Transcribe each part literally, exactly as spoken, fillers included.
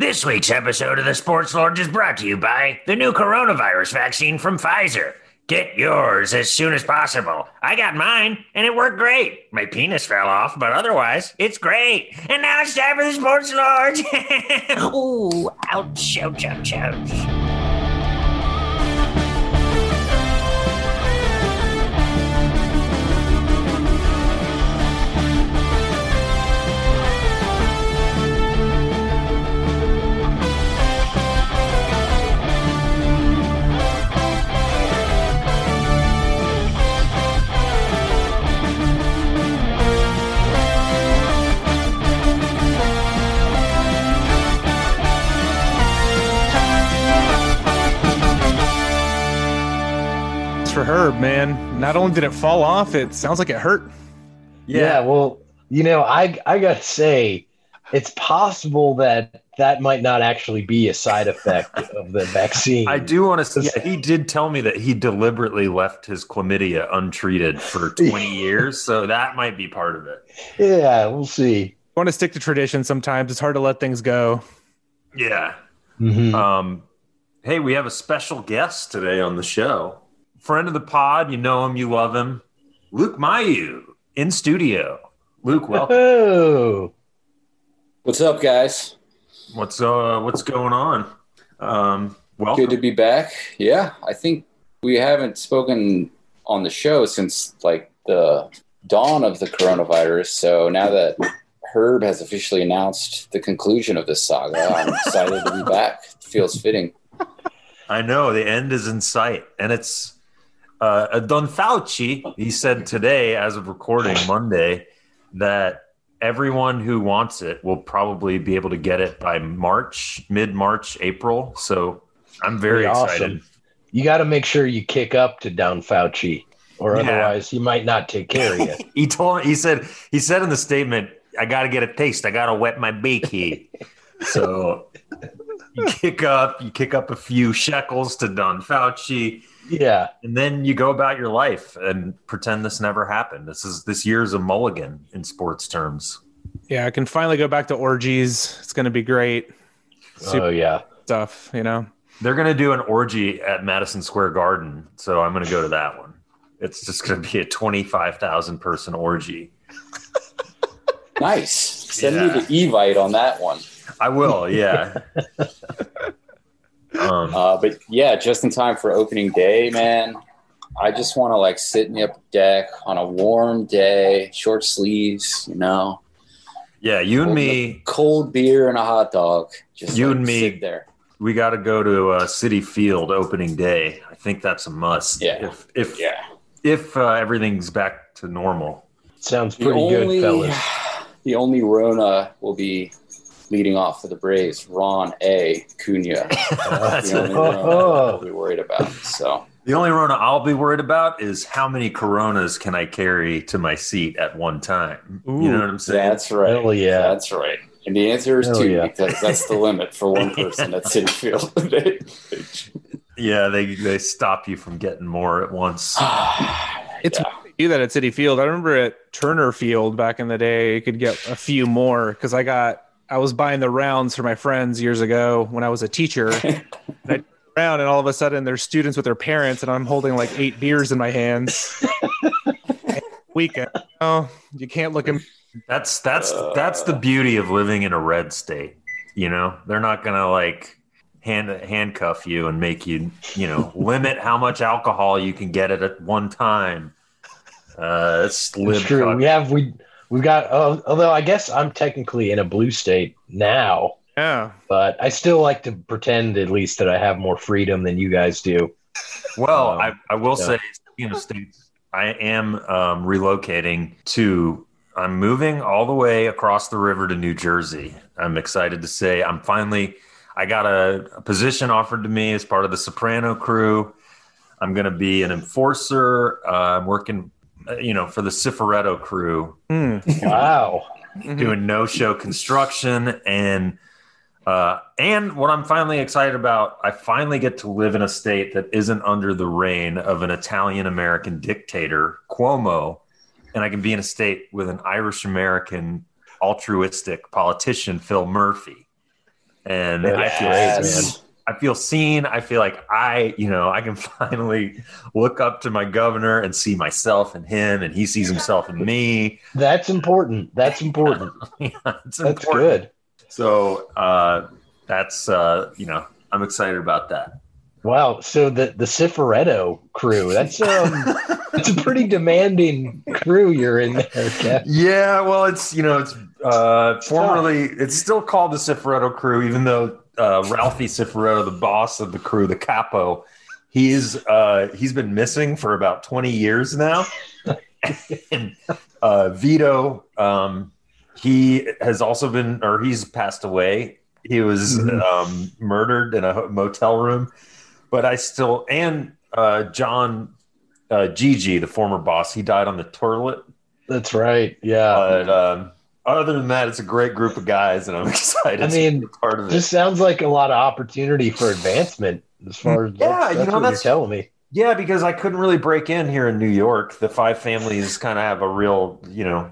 This week's episode of the Sports Lords is brought to you by the new coronavirus vaccine from Pfizer. Get yours as soon as possible. I got mine, and it worked great. My penis fell off, but otherwise, it's great. And now it's time for the Sports Lords. Ooh, ouch, ouch, ouch, ouch. For Herb, man, not only did it fall off, it sounds like it hurt. Yeah, yeah, well, you know, I I gotta say, it's possible that that might not actually be a side effect of the vaccine. I do want to say, yeah, he did tell me that he deliberately left his chlamydia untreated for twenty years, so that might be part of it. Yeah, we'll see. I want to stick to tradition sometimes. It's hard to let things go. Yeah. Mm-hmm. Um. Hey, we have a special guest today on the show. Friend of the pod, you know him, you love him. Luke Mayu in studio. Luke, welcome. Whoa. What's up, guys? What's uh, what's going on? Um, welcome. Good to be back. Yeah, I think we haven't spoken on the show since like the dawn of the coronavirus. So now that Herb has officially announced the conclusion of this saga, I'm excited to be back. It feels fitting. I know the end is in sight, and it's. Uh, Don Fauci, he said today, as of recording Monday, that everyone who wants it will probably be able to get it by March, mid-March, April. So I'm very Pretty excited. Awesome. You got to make sure you kick up to Don Fauci, or yeah. otherwise he might not take care of you. he told. He said. He said in the statement, "I got to get a taste. I got to wet my beaky." So you kick up. You kick up a few shekels to Don Fauci. Yeah. And then you go about your life and pretend this never happened. This is this year's a mulligan in sports terms. Yeah, I can finally go back to orgies. It's going to be great. Super oh, yeah. Stuff, you know. They're going to do an orgy at Madison Square Garden, so I'm going to go to that one. It's just going to be a twenty-five thousand person orgy. Nice. Send yeah. me the Evite on that one. I will, yeah. Um, uh, but yeah, just in time for opening day, man. I just want to like sit in the upper deck on a warm day, short sleeves, you know. Yeah, you and me, cold beer and a hot dog. Just you like, and me sit there. We got to go to uh, Citi Field opening day. I think that's a must. Yeah. If if yeah. if uh, everything's back to normal, sounds pretty only, good, fellas. The only Rona will be. Leading off for the Braves, Ron A. Cunha. That's the only Rona I'll be worried about. So the only Rona I'll be worried about is how many Coronas can I carry to my seat at one time. Ooh, you know what I'm saying? That's right. Hell yeah. That's right. And the answer is Hell two yeah. because that's the limit for one person at Citi Field. yeah, they they stop you from getting more at once. It's yeah. do that at Citi Field. I remember at Turner Field back in the day, you could get a few more because I got. I was buying the rounds for my friends years ago when I was a teacher. And I turned around and all of a sudden there's students with their parents and I'm holding like eight beers in my hands. Weekend. Oh, you can't look at me. That's that's uh, that's the beauty of living in a red state. You know, they're not gonna like hand handcuff you and make you, you know, limit how much alcohol you can get at at one time. Uh, it's live true. Talk. We have we. We've got, oh, although I guess I'm technically in a blue state now. Yeah. But I still like to pretend at least that I have more freedom than you guys do. Well, um, I, I will so. say, speaking of states, I am um, relocating to, I'm moving all the way across the river to New Jersey. I'm excited to say I'm finally, I got a, a position offered to me as part of the Soprano crew. I'm going to be an enforcer. Uh, I'm working you know, for the Cifaretto crew. Mm. Wow. Doing no-show construction. And uh, and what I'm finally excited about, I finally get to live in a state that isn't under the reign of an Italian-American dictator, Cuomo, and I can be in a state with an Irish-American altruistic politician, Phil Murphy. And yes. I feel, man, I feel seen. I feel like I, you know, I can finally look up to my governor and see myself in him, and he sees himself in me. That's important. That's important. yeah, that's important. Good. So uh, that's, uh, you know, I'm excited about that. Wow. So the, the Cifaretto crew, that's um, that's a pretty demanding crew you're in there, Jeff. Yeah. Well, it's, you know, it's uh, it's formerly, tough. It's still called the Cifaretto crew, even though uh, Ralphie Cifaretto, the boss of the crew, the capo, he's uh, he's been missing for about twenty years now. and uh, Vito, um, he has also been, or he's passed away. He was mm-hmm. um, murdered in a motel room. But I still – and uh, John uh, Gigi, the former boss, he died on the toilet. That's right, yeah. But um, other than that, it's a great group of guys, and I'm excited I mean, to be part of it. This sounds like a lot of opportunity for advancement as far as yeah, that's, that's you know, what that's, you're telling me. Yeah, because I couldn't really break in here in New York. The five families kind of have a real – you know,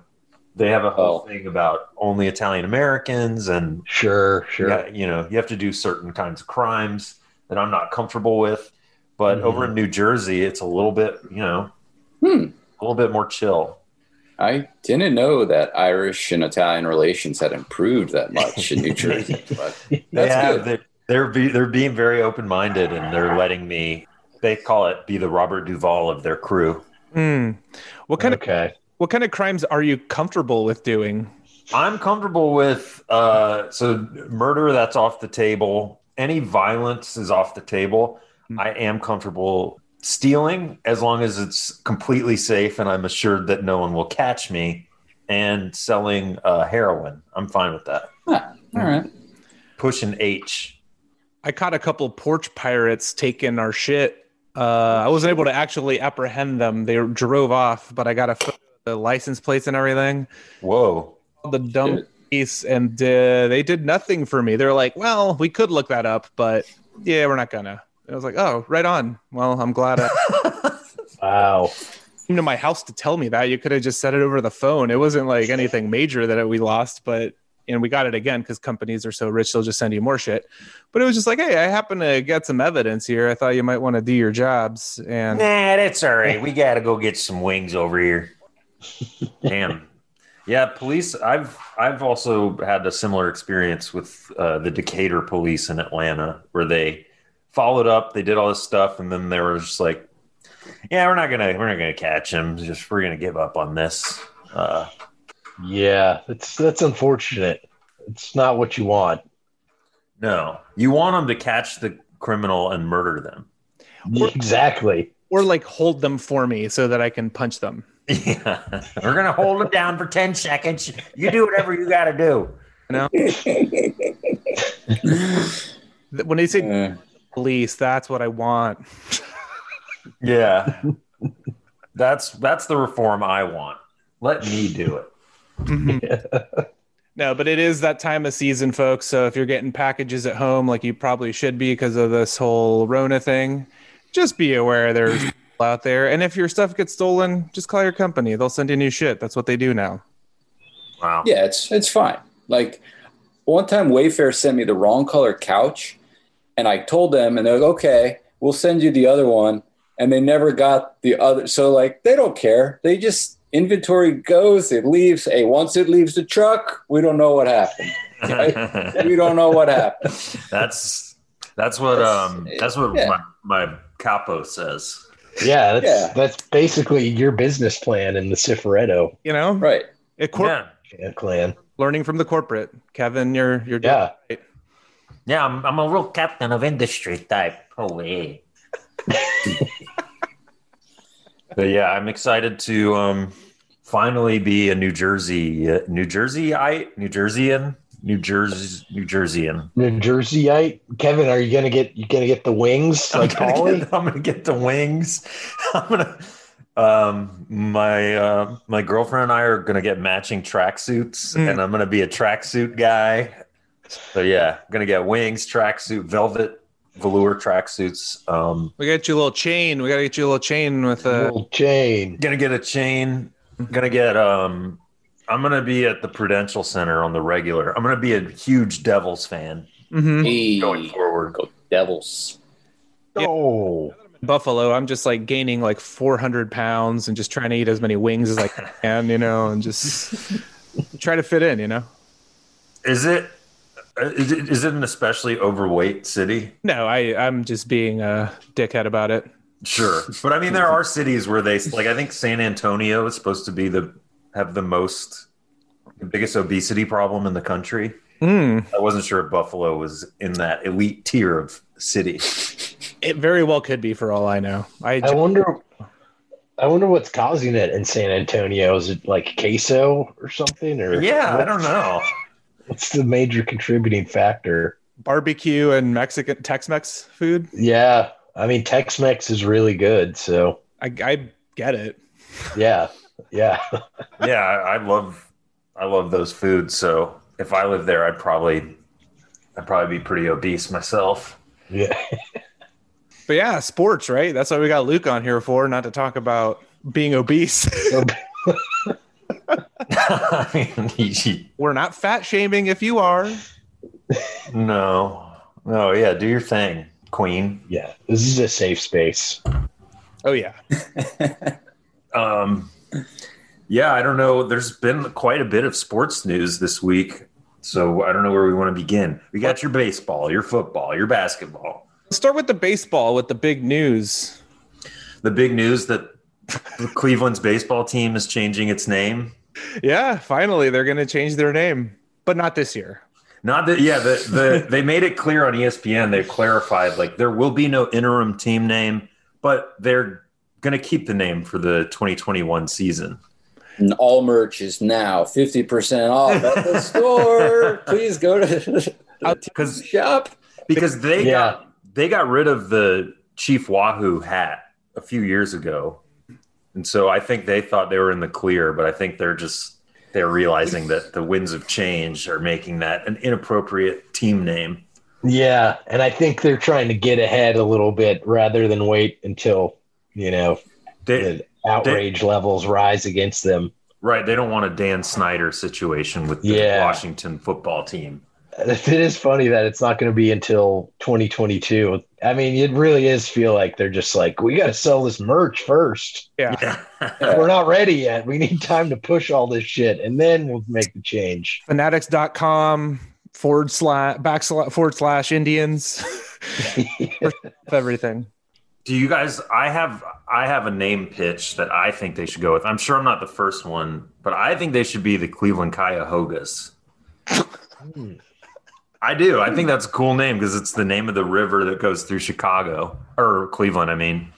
they have a whole oh. thing about only Italian-Americans and – Sure, sure. Yeah, you know, you have to do certain kinds of crimes that I'm not comfortable with, but mm-hmm. over in New Jersey, it's a little bit, you know, hmm. a little bit more chill. I didn't know that Irish and Italian relations had improved that much in New Jersey, but that's yeah, good. They're, they're, be, they're being very open-minded, and they're letting me, they call it, be the Robert Duvall of their crew. Mm. What kind okay. of, what kind of crimes are you comfortable with doing? I'm comfortable with, uh, so murder, that's off the table. Any violence is off the table. Mm-hmm. I am comfortable stealing as long as it's completely safe and I'm assured that no one will catch me, and selling uh, heroin. I'm fine with that. Ah, all right. Pushing H. I caught a couple of porch pirates taking our shit. Uh, I wasn't able to actually apprehend them. They drove off, but I got a photo of the license plates and everything. Whoa. The dumb... Shit. And uh, they did nothing for me. They're like, well, we could look that up, but yeah, we're not gonna. And I was like, oh, right on. Well, I'm glad. I- wow. Came to my house to tell me that. You could have just said it over the phone. It wasn't like anything major that we lost, but and we got it again because companies are so rich, they'll just send you more shit. But it was just like, hey, I happen to get some evidence here. I thought you might want to do your jobs. And nah, that's all right. We gotta go get some wings over here. Damn. Yeah, police. I've I've also had a similar experience with uh, the Decatur police in Atlanta, where they followed up, they did all this stuff, and then they were just like, "Yeah, we're not gonna we're not gonna catch him. Just we're gonna give up on this." Uh, yeah, that's that's unfortunate. It's not what you want. No, you want them to catch the criminal and murder them. Exactly. Or, or like hold them for me so that I can punch them. Yeah, we're gonna hold it down for ten seconds. You do whatever you gotta do. You know, when they say uh, police, that's what I want. Yeah, that's that's the reform I want. Let me do it. Mm-hmm. No, but it is that time of season, folks. So if you're getting packages at home, like you probably should be because of this whole Rona thing, just be aware there's. out there, and if your stuff gets stolen, just call your company. They'll send you new shit. That's what they do now. Wow. Yeah, it's it's fine. Like one time, Wayfair sent me the wrong color couch, and I told them, and they're like, "Okay, we'll send you the other one." And they never got the other. So like, they don't care. They just inventory goes. It leaves. Hey, once it leaves the truck, we don't know what happened. Right? We don't know what happened. That's that's what that's, um that's what yeah. my, my capo says. Yeah, that's yeah. that's basically your business plan in the Cifaretto. You know, right? A corporate yeah. plan. Learning from the corporate, Kevin. You're you're yeah, right. yeah. I'm I'm a real captain of industry type. Holy. But yeah, I'm excited to um, finally be a New Jersey, uh, New Jerseyite, New Jerseyan, New Jersey, New Jerseyan, New Jerseyite. Kevin, are you gonna get you gonna get the wings? Like I'm, gonna get, I'm gonna get the wings. I'm gonna. Um, my uh, my girlfriend and I are gonna get matching tracksuits, mm. and I'm gonna be a tracksuit guy. So yeah, I'm gonna get wings, tracksuit, velvet, velour tracksuits. Um, we got you a little chain. We gotta get you a little chain with a, a little chain. Gonna get a chain. Gonna get um. I'm going to be at the Prudential Center on the regular. I'm going to be a huge Devils fan. Mm-hmm. Hey, going forward, go Devils. Oh, Buffalo. I'm just like gaining like four hundred pounds and just trying to eat as many wings as I can, you know, and just try to fit in, you know. Is it? Is it, is it an especially overweight city? No, I, I'm just being a dickhead about it. Sure. But I mean, there are cities where they, like, I think San Antonio is supposed to be the, have the most, the biggest obesity problem in the country. Mm. I wasn't sure if Buffalo was in that elite tier of city. It very well could be for all I know. I, I wonder, I wonder what's causing it in San Antonio. Is it like queso or something? Or yeah, what? I don't know. What's the major contributing factor? Barbecue and Mexican Tex-Mex food? Yeah. I mean, Tex-Mex is really good, so. I, I get it. Yeah. Yeah. yeah, I, I love I love those foods, so if I lived there, I'd probably I'd probably be pretty obese myself. Yeah. But yeah, sports, right? That's what we got Luke on here for, not to talk about being obese. I mean, we're not fat shaming if you are. No. No, yeah, do your thing, Queen. Yeah, this is a safe space. Oh, yeah. um, yeah, I don't know. There's been quite a bit of sports news this week, so I don't know where we want to begin. We got your baseball, your football, your basketball. Let's start with the baseball, with the big news. The big news that Cleveland's baseball team is changing its name. Yeah, finally they're going to change their name, but not this year. Not that, yeah. The, the they made it clear on E S P N. They've clarified like there will be no interim team name, but they're going to keep the name for the twenty twenty-one season. And all merch is now fifty percent off at the store. Please go to the team shop because they yeah. got they got rid of the Chief Wahoo hat a few years ago. And so I think they thought they were in the clear, but I think they're just they're realizing that the winds of change are making that an inappropriate team name. Yeah, and I think they're trying to get ahead a little bit rather than wait until, you know, they, the outrage they, levels rise against them. Right, they don't want a Dan Snyder situation with the yeah. Washington football team. It is funny that it's not going to be until twenty twenty-two. I mean, it really is feel like they're just like, we got to sell this merch first. Yeah. yeah. We're not ready yet. We need time to push all this shit, and then we'll make the change. Fanatics dot com forward slash, back slash, forward slash Indians. yeah. Everything. Do you guys – I have I have a name pitch that I think they should go with. I'm sure I'm not the first one, but I think they should be the Cleveland Cuyahogas. hmm. I do. I think that's a cool name because it's the name of the river that goes through Chicago or Cleveland. I mean,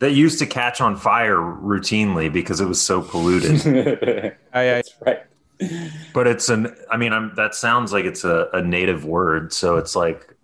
that used to catch on fire routinely because it was so polluted. I, I, that's right. But it's an, I mean, I'm, that sounds like it's a, a native word. So it's like,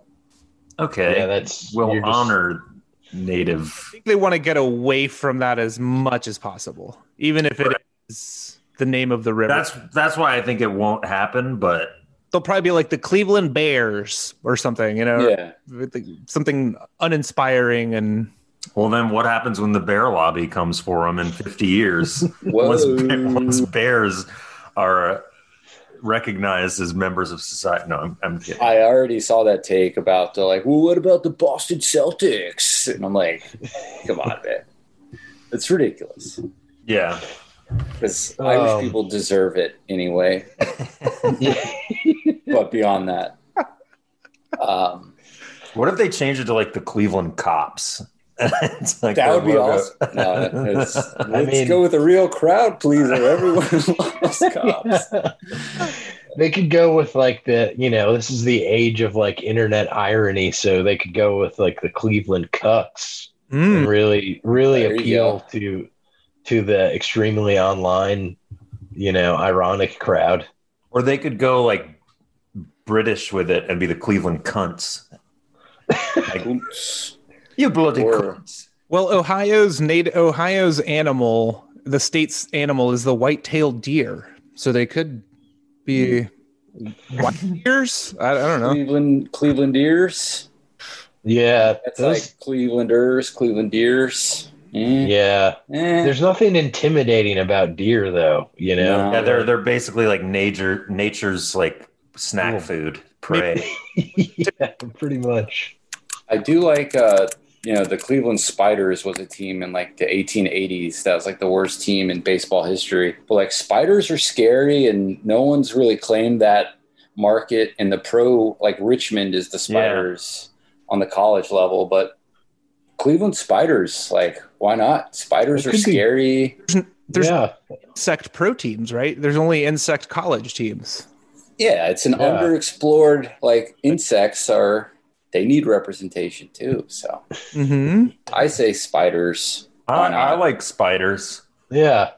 okay, yeah, that's, we'll honor just, native. I think they want to get away from that as much as possible, even if it right. is the name of the river. That's, that's why I think it won't happen, but. They'll probably be like the Cleveland Bears or something, you know, yeah. something uninspiring. And well, then what happens when the bear lobby comes for them in fifty years? once, once bears are recognized as members of society. No, I'm, I'm kidding. I already saw that take about the like, well, what about the Boston Celtics? And I'm like, come on, man. It's ridiculous. Yeah. Because um, Irish people deserve it anyway. But beyond that, um, what if they change it to like the Cleveland Cops? It's like that would be awesome. No, it's, let's mean, go with a real crowd pleaser. Everyone loves Cops. Yeah. They could go with like the, you know, this is the age of like internet irony, so they could go with like the Cleveland Cucks mm. and really, really there appeal to. to the extremely online, you know, ironic crowd. Or they could go like British with it and be the Cleveland Cunts. Like, you bloody or, cunts. Well, Ohio's native, Ohio's animal, the state's animal is the white-tailed deer. So they could be white deers? I, I don't know. Cleveland, Cleveland deers? Yeah. That's those... like Clevelanders, Cleveland deers. Mm. Yeah, eh. There's nothing intimidating about deer, though. You know, yeah, they're they're basically like nature, nature's like snack Ooh. food parade. Yeah, pretty much. I do like, uh, you know, the Cleveland Spiders was a team in like the eighteen eighties. That was like the worst team in baseball history. But like spiders are scary, and no one's really claimed that market. And the pro, like Richmond is the spiders yeah. on the college level, but Cleveland Spiders, like, why not? Spiders are scary. There's, there's yeah. insect pro teams, right? There's only insect college teams. Yeah, it's an yeah. underexplored, like, insects are, they need representation too. So mm-hmm. I say spiders. I, I like spiders. Yeah.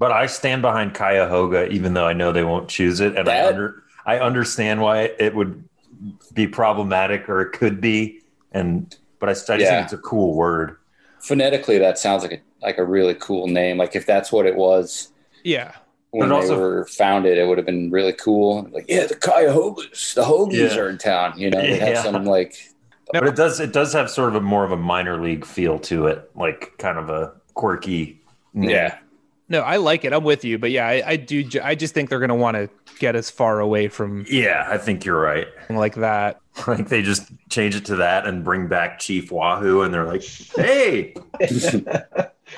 But I stand behind Cuyahoga, even though I know they won't choose it. And that, I, under, I understand why it would be problematic, or it could be. And, but I, I yeah. think it's a cool word. Phonetically, that sounds like a, like a really cool name. Like, if that's what it was. Yeah. When but they also, were founded, it would have been really cool. Like, yeah, the Cuyahogas, the Hoagies yeah. are in town. You know, they have yeah. some like. No, but it does. It does have sort of a more of a minor league feel to it, like kind of a quirky. Name. Yeah. No, I like it. I'm with you, but yeah, I, I do. I just think they're going to want to get as far away from. Yeah, I think you're right. Like that. Like they just change it to that and bring back Chief Wahoo, and they're like, "Hey,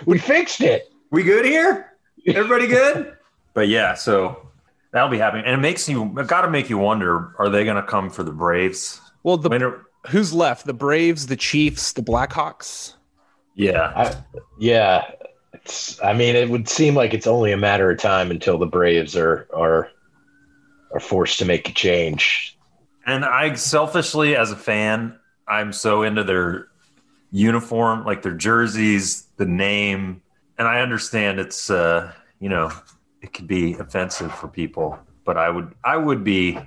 we fixed it. We good here? Everybody good?" But yeah, so that'll be happening, and it makes you it got to make you wonder: are they going to come for the Braves? Well, the, are, who's left? The Braves, the Chiefs, the Blackhawks. Yeah, I, yeah. It's, I mean, it would seem like it's only a matter of time until the Braves are are are forced to make a change. And I selfishly, as a fan, I'm so into their uniform, like their jerseys, the name, and I understand it's uh, you know. It could be offensive for people, but I would, I would be,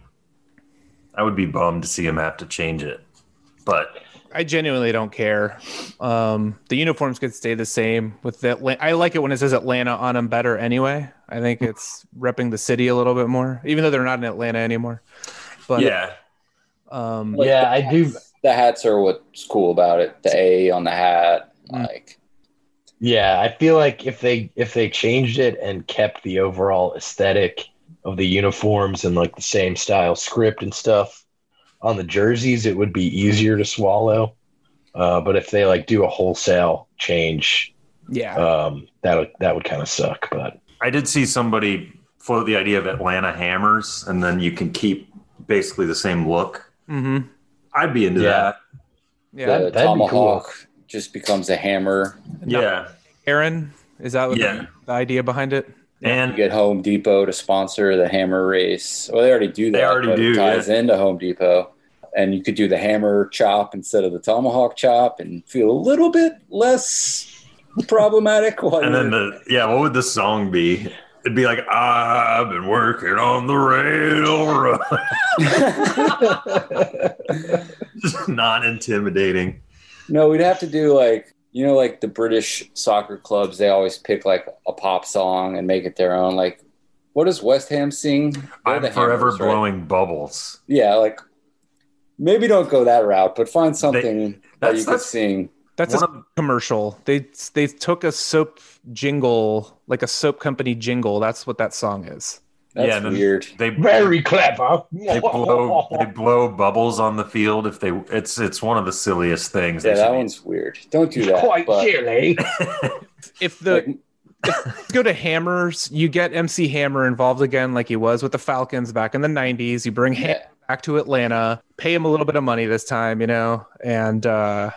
I would be bummed to see him have to change it. But I genuinely don't care. Um, the uniforms could stay the same with that. I like it when it says Atlanta on them better anyway. I think it's repping the city a little bit more, even though they're not in Atlanta anymore. But yeah, um, like yeah, I hats, do. The hats are what's cool about it. The A on the hat, mm. like. Yeah, I feel like if they if they changed it and kept the overall aesthetic of the uniforms and like the same style script and stuff on the jerseys, it would be easier to swallow. Uh, but if they like do a wholesale change, yeah, um, that would that would kind of suck. But I did see somebody float the idea of Atlanta Hammers, and then you can keep basically the same look. Mm-hmm. I'd be into yeah. that. Yeah, the that'd, that'd tomahawk. Be cool. Just becomes a hammer. Yeah. Aaron, is that what yeah. the idea behind it? And you get Home Depot to sponsor the hammer race. Well, they already do that. They already do. It ties yeah. into Home Depot. And you could do the hammer chop instead of the tomahawk chop and feel a little bit less problematic. And then, the, yeah, what would the song be? It'd be like, I've been working on the railroad. Just not intimidating. No, we'd have to do like, you know, like the British soccer clubs, they always pick like a pop song and make it their own. Like, what does West Ham sing? They're I'm forever Hammers, blowing right? bubbles. Yeah, like maybe don't go that route, but find something they, that you could sing. That's a of, commercial. They they took a soap jingle, like a soap company jingle. That's what that song is. That's yeah, weird. They, Very clever. They blow, they blow bubbles on the field if they. It's it's one of the silliest things. Yeah, that one's weird. Don't do that. Quite clearly. If the like, if go to Hammers, you get M C Hammer involved again, like he was with the Falcons back in the nineties. You bring yeah. Hammer back to Atlanta, pay him a little bit of money this time, you know, and uh,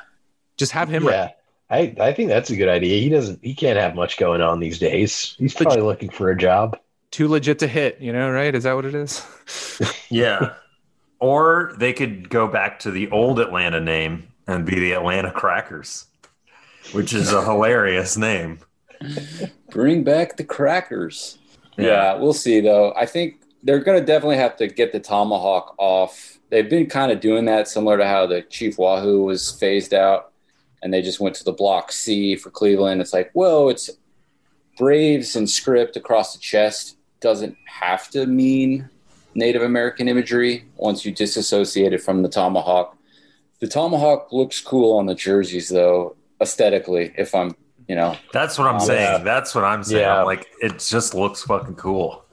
just have him. Yeah, right. I I think that's a good idea. He doesn't. He can't have much going on these days. He's probably but, looking for a job. Too legit to hit, you know, right? Is that what it is? Yeah. Or they could go back to the old Atlanta name and be the Atlanta Crackers, which is a hilarious name. Bring back the Crackers. Yeah, yeah, we'll see, though. I think they're going to definitely have to get the tomahawk off. They've been kind of doing that, similar to how the Chief Wahoo was phased out, and they just went to the Block C for Cleveland. It's like, whoa, it's Braves and script across the chest. Doesn't have to mean Native American imagery once you disassociate it from the tomahawk. The tomahawk looks cool on the jerseys, though, aesthetically, if I'm, you know. That's what I'm um, saying. That's what I'm saying. Yeah. I'm like, it just looks fucking cool.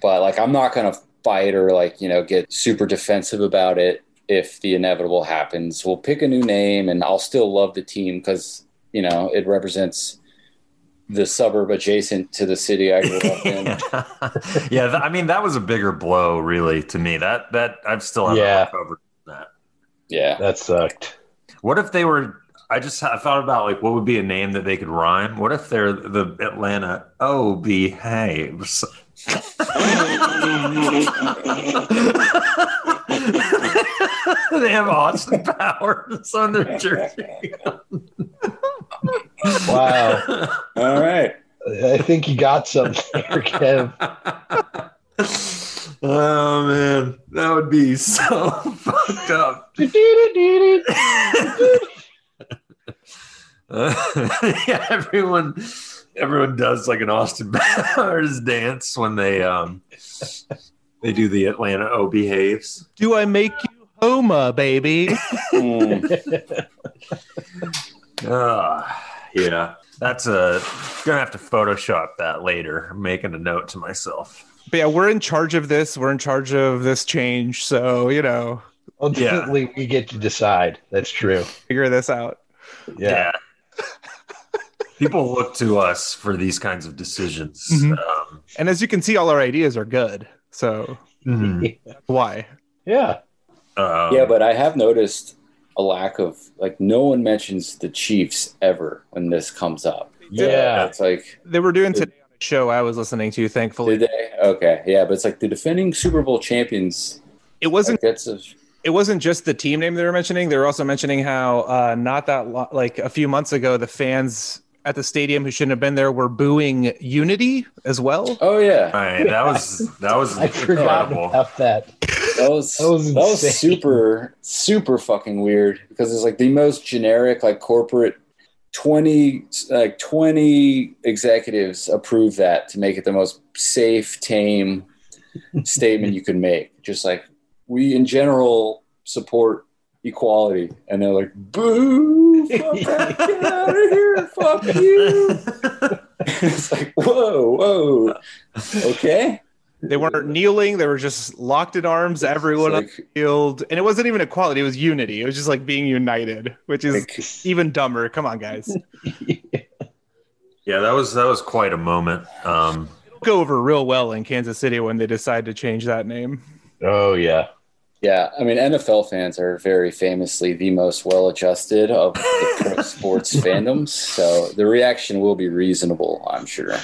But, like, I'm not going to fight or like, you know, get super defensive about it if the inevitable happens. We'll pick a new name and I'll still love the team because, you know, it represents the suburb adjacent to the city I grew up in. yeah, th- I mean, that was a bigger blow, really, to me. That that I've still haven't yeah. recovered from that. Yeah, that sucked. What if they were? I just I thought about like what would be a name that they could rhyme. What if they're the Atlanta O Behaves? They have Austin Powers on their jersey. Wow. All right. I think you got something there, Kev. Oh, man. That would be so fucked up. uh, yeah, everyone everyone does like an Austin Powers dance when they um they do the Atlanta O Behaves. Do I make you Homa, baby? Mm. uh, Yeah, that's a gonna have to Photoshop that later. I'm making a note to myself. But yeah, we're in charge of this. We're in charge of this change. So you know, ultimately yeah. we get to decide. That's true. Figure this out. Yeah. yeah. People look to us for these kinds of decisions. Mm-hmm. Um, and as you can see, all our ideas are good. So mm-hmm. why? Yeah. Um, yeah, but I have noticed a lack of, like, no one mentions the Chiefs ever when this comes up. Yeah, it's like they were doing today on a show I was listening to, thankfully. Did they? Okay, yeah, but it's like the defending Super Bowl champions. It wasn't. Like that's a, it wasn't just the team name they were mentioning. They were also mentioning how uh, not that lo- like a few months ago, the fans at the stadium who shouldn't have been there were booing unity as well. Oh yeah, right, that was that was I forgot about that. That was, that was, that was super, super fucking weird because it's like the most generic, like corporate twenty, like twenty executives approved that to make it the most safe, tame statement you could make. Just like we in general support equality. And they're like, boo, fuck that, get out of here, fuck you. It's like, whoa, whoa. Okay. They weren't kneeling. They were just locked in arms, everyone like, on the field. And it wasn't even equality. It was unity. It was just like being united, which is like, even dumber. Come on, guys. Yeah, that was that was quite a moment. Um, It'll go over real well in Kansas City when they decide to change that name. Oh, yeah. Yeah, I mean, N F L fans are very famously the most well-adjusted of the pro sports fandoms. So the reaction will be reasonable, I'm sure.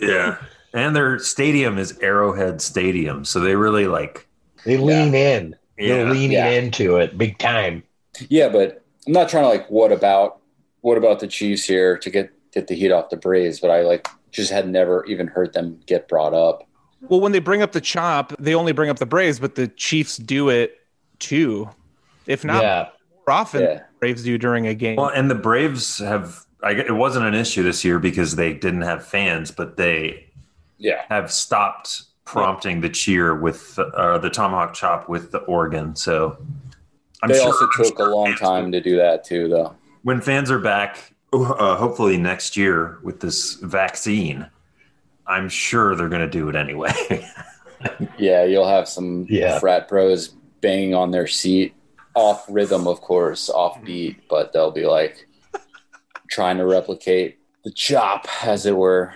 Yeah. And their stadium is Arrowhead Stadium, so they really like they lean yeah. in. Yeah. They're leaning yeah. into it big time. Yeah, but I'm not trying to like what about what about the Chiefs here to get, get the heat off the Braves, but I like just had never even heard them get brought up. Well, when they bring up the chop, they only bring up the Braves, but the Chiefs do it too. If not yeah. more often, yeah. the Braves do during a game. Well, and the Braves have I, it wasn't an issue this year because they didn't have fans, but they Yeah, have stopped prompting yeah. the cheer with uh, the tomahawk chop with the organ. So I'm they sure, also I'm took sure a long time to do that too, though. When fans are back, uh, hopefully next year with this vaccine, I'm sure they're going to do it anyway. Yeah, you'll have some yeah. frat bros banging on their seat, off rhythm, of course, off beat, but they'll be like trying to replicate the chop, as it were.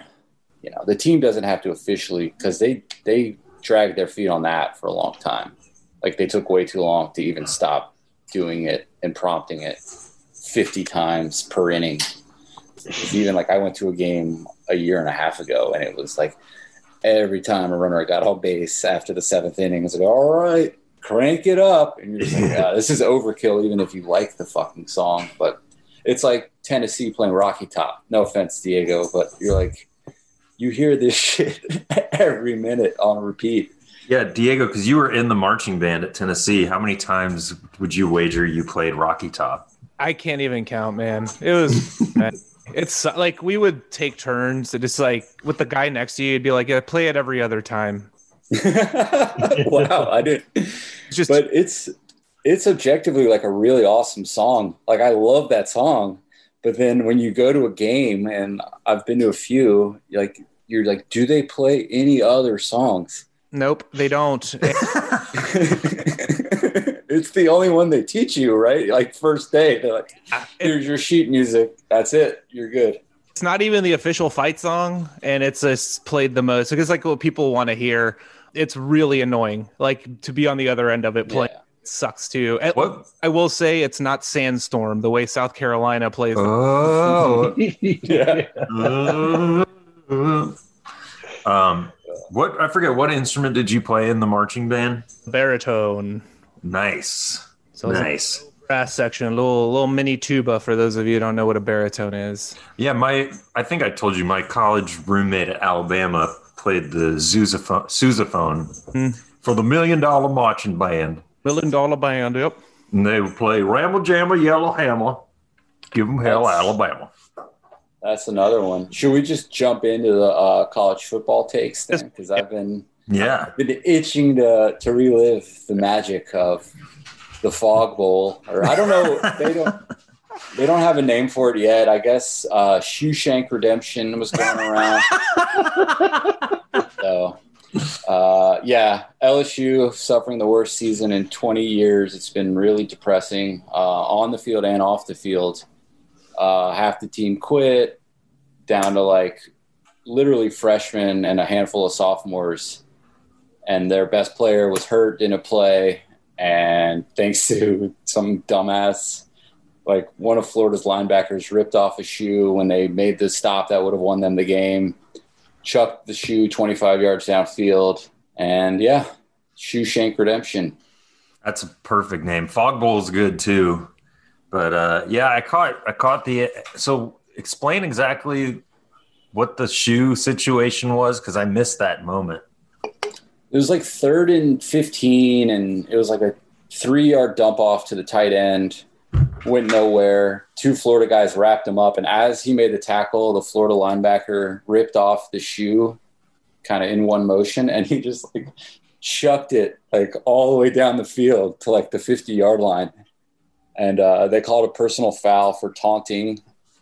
You know, the team doesn't have to officially because they they dragged their feet on that for a long time. Like they took way too long to even stop doing it and prompting it fifty times per inning. Even like I went to a game a year and a half ago and it was like every time a runner got on base after the seventh inning, it was like, all right, crank it up. And you're just like, oh, this is overkill, even if you like the fucking song. But it's like Tennessee playing Rocky Top. No offense, Diego, but you're like, you hear this shit every minute on repeat. Yeah, Diego, because you were in the marching band at Tennessee. How many times would you wager you played Rocky Top? I can't even count, man. It was – it's like we would take turns. It's like with the guy next to you, you'd be like, yeah, play it every other time. Wow, I didn't – but it's it's objectively like a really awesome song. Like I love that song. But then when you go to a game, and I've been to a few, like you're like, do they play any other songs? Nope, they don't. It's the only one they teach you, right? Like first day, they're like, here's your sheet music. That's it. You're good. It's not even the official fight song, and it's just played the most. It's like what people want to hear. It's really annoying. Like to be on the other end of it playing yeah. sucks too. At, what? I will say it's not Sandstorm the way South Carolina plays. Oh, yeah. um, what I forget. What instrument did you play in the marching band? Baritone. Nice. So nice. Brass section, a little little mini tuba for those of you who don't know what a baritone is. Yeah, my I think I told you my college roommate at Alabama played the sousaphone, sousaphone mm. for the Million Dollar Marching Band. Million Dollar Band, yep. And they would play Ramble Jammer, Yellow Hammer, Give 'em Hell, that's, Alabama. That's another one. Should we just jump into the uh, college football takes thing? Because I've been yeah I've been itching to to relive the magic of the Fog Bowl, or I don't know, they don't they don't have a name for it yet. I guess uh, Shawshank Redemption was going around. So, uh, yeah, L S U suffering the worst season in twenty years. It's been really depressing uh, on the field and off the field. Uh, half the team quit, down to like literally freshmen and a handful of sophomores, and their best player was hurt, didn't play. And thanks to some dumbass, like one of Florida's linebackers ripped off a shoe when they made the stop that would have won them the game, chucked the shoe twenty-five yards downfield, and yeah, Shawshank Redemption. That's a perfect name. Fog Bowl is good too, but uh, yeah, I caught I caught the. So explain exactly what the shoe situation was, because I missed that moment. It was like third and fifteen, and it was like a three-yard dump-off to the tight end. Went nowhere. Two Florida guys wrapped him up, and as he made the tackle, the Florida linebacker ripped off the shoe kind of in one motion, and he just like chucked it like all the way down the field to like the fifty-yard line. And uh, they called a personal foul for taunting,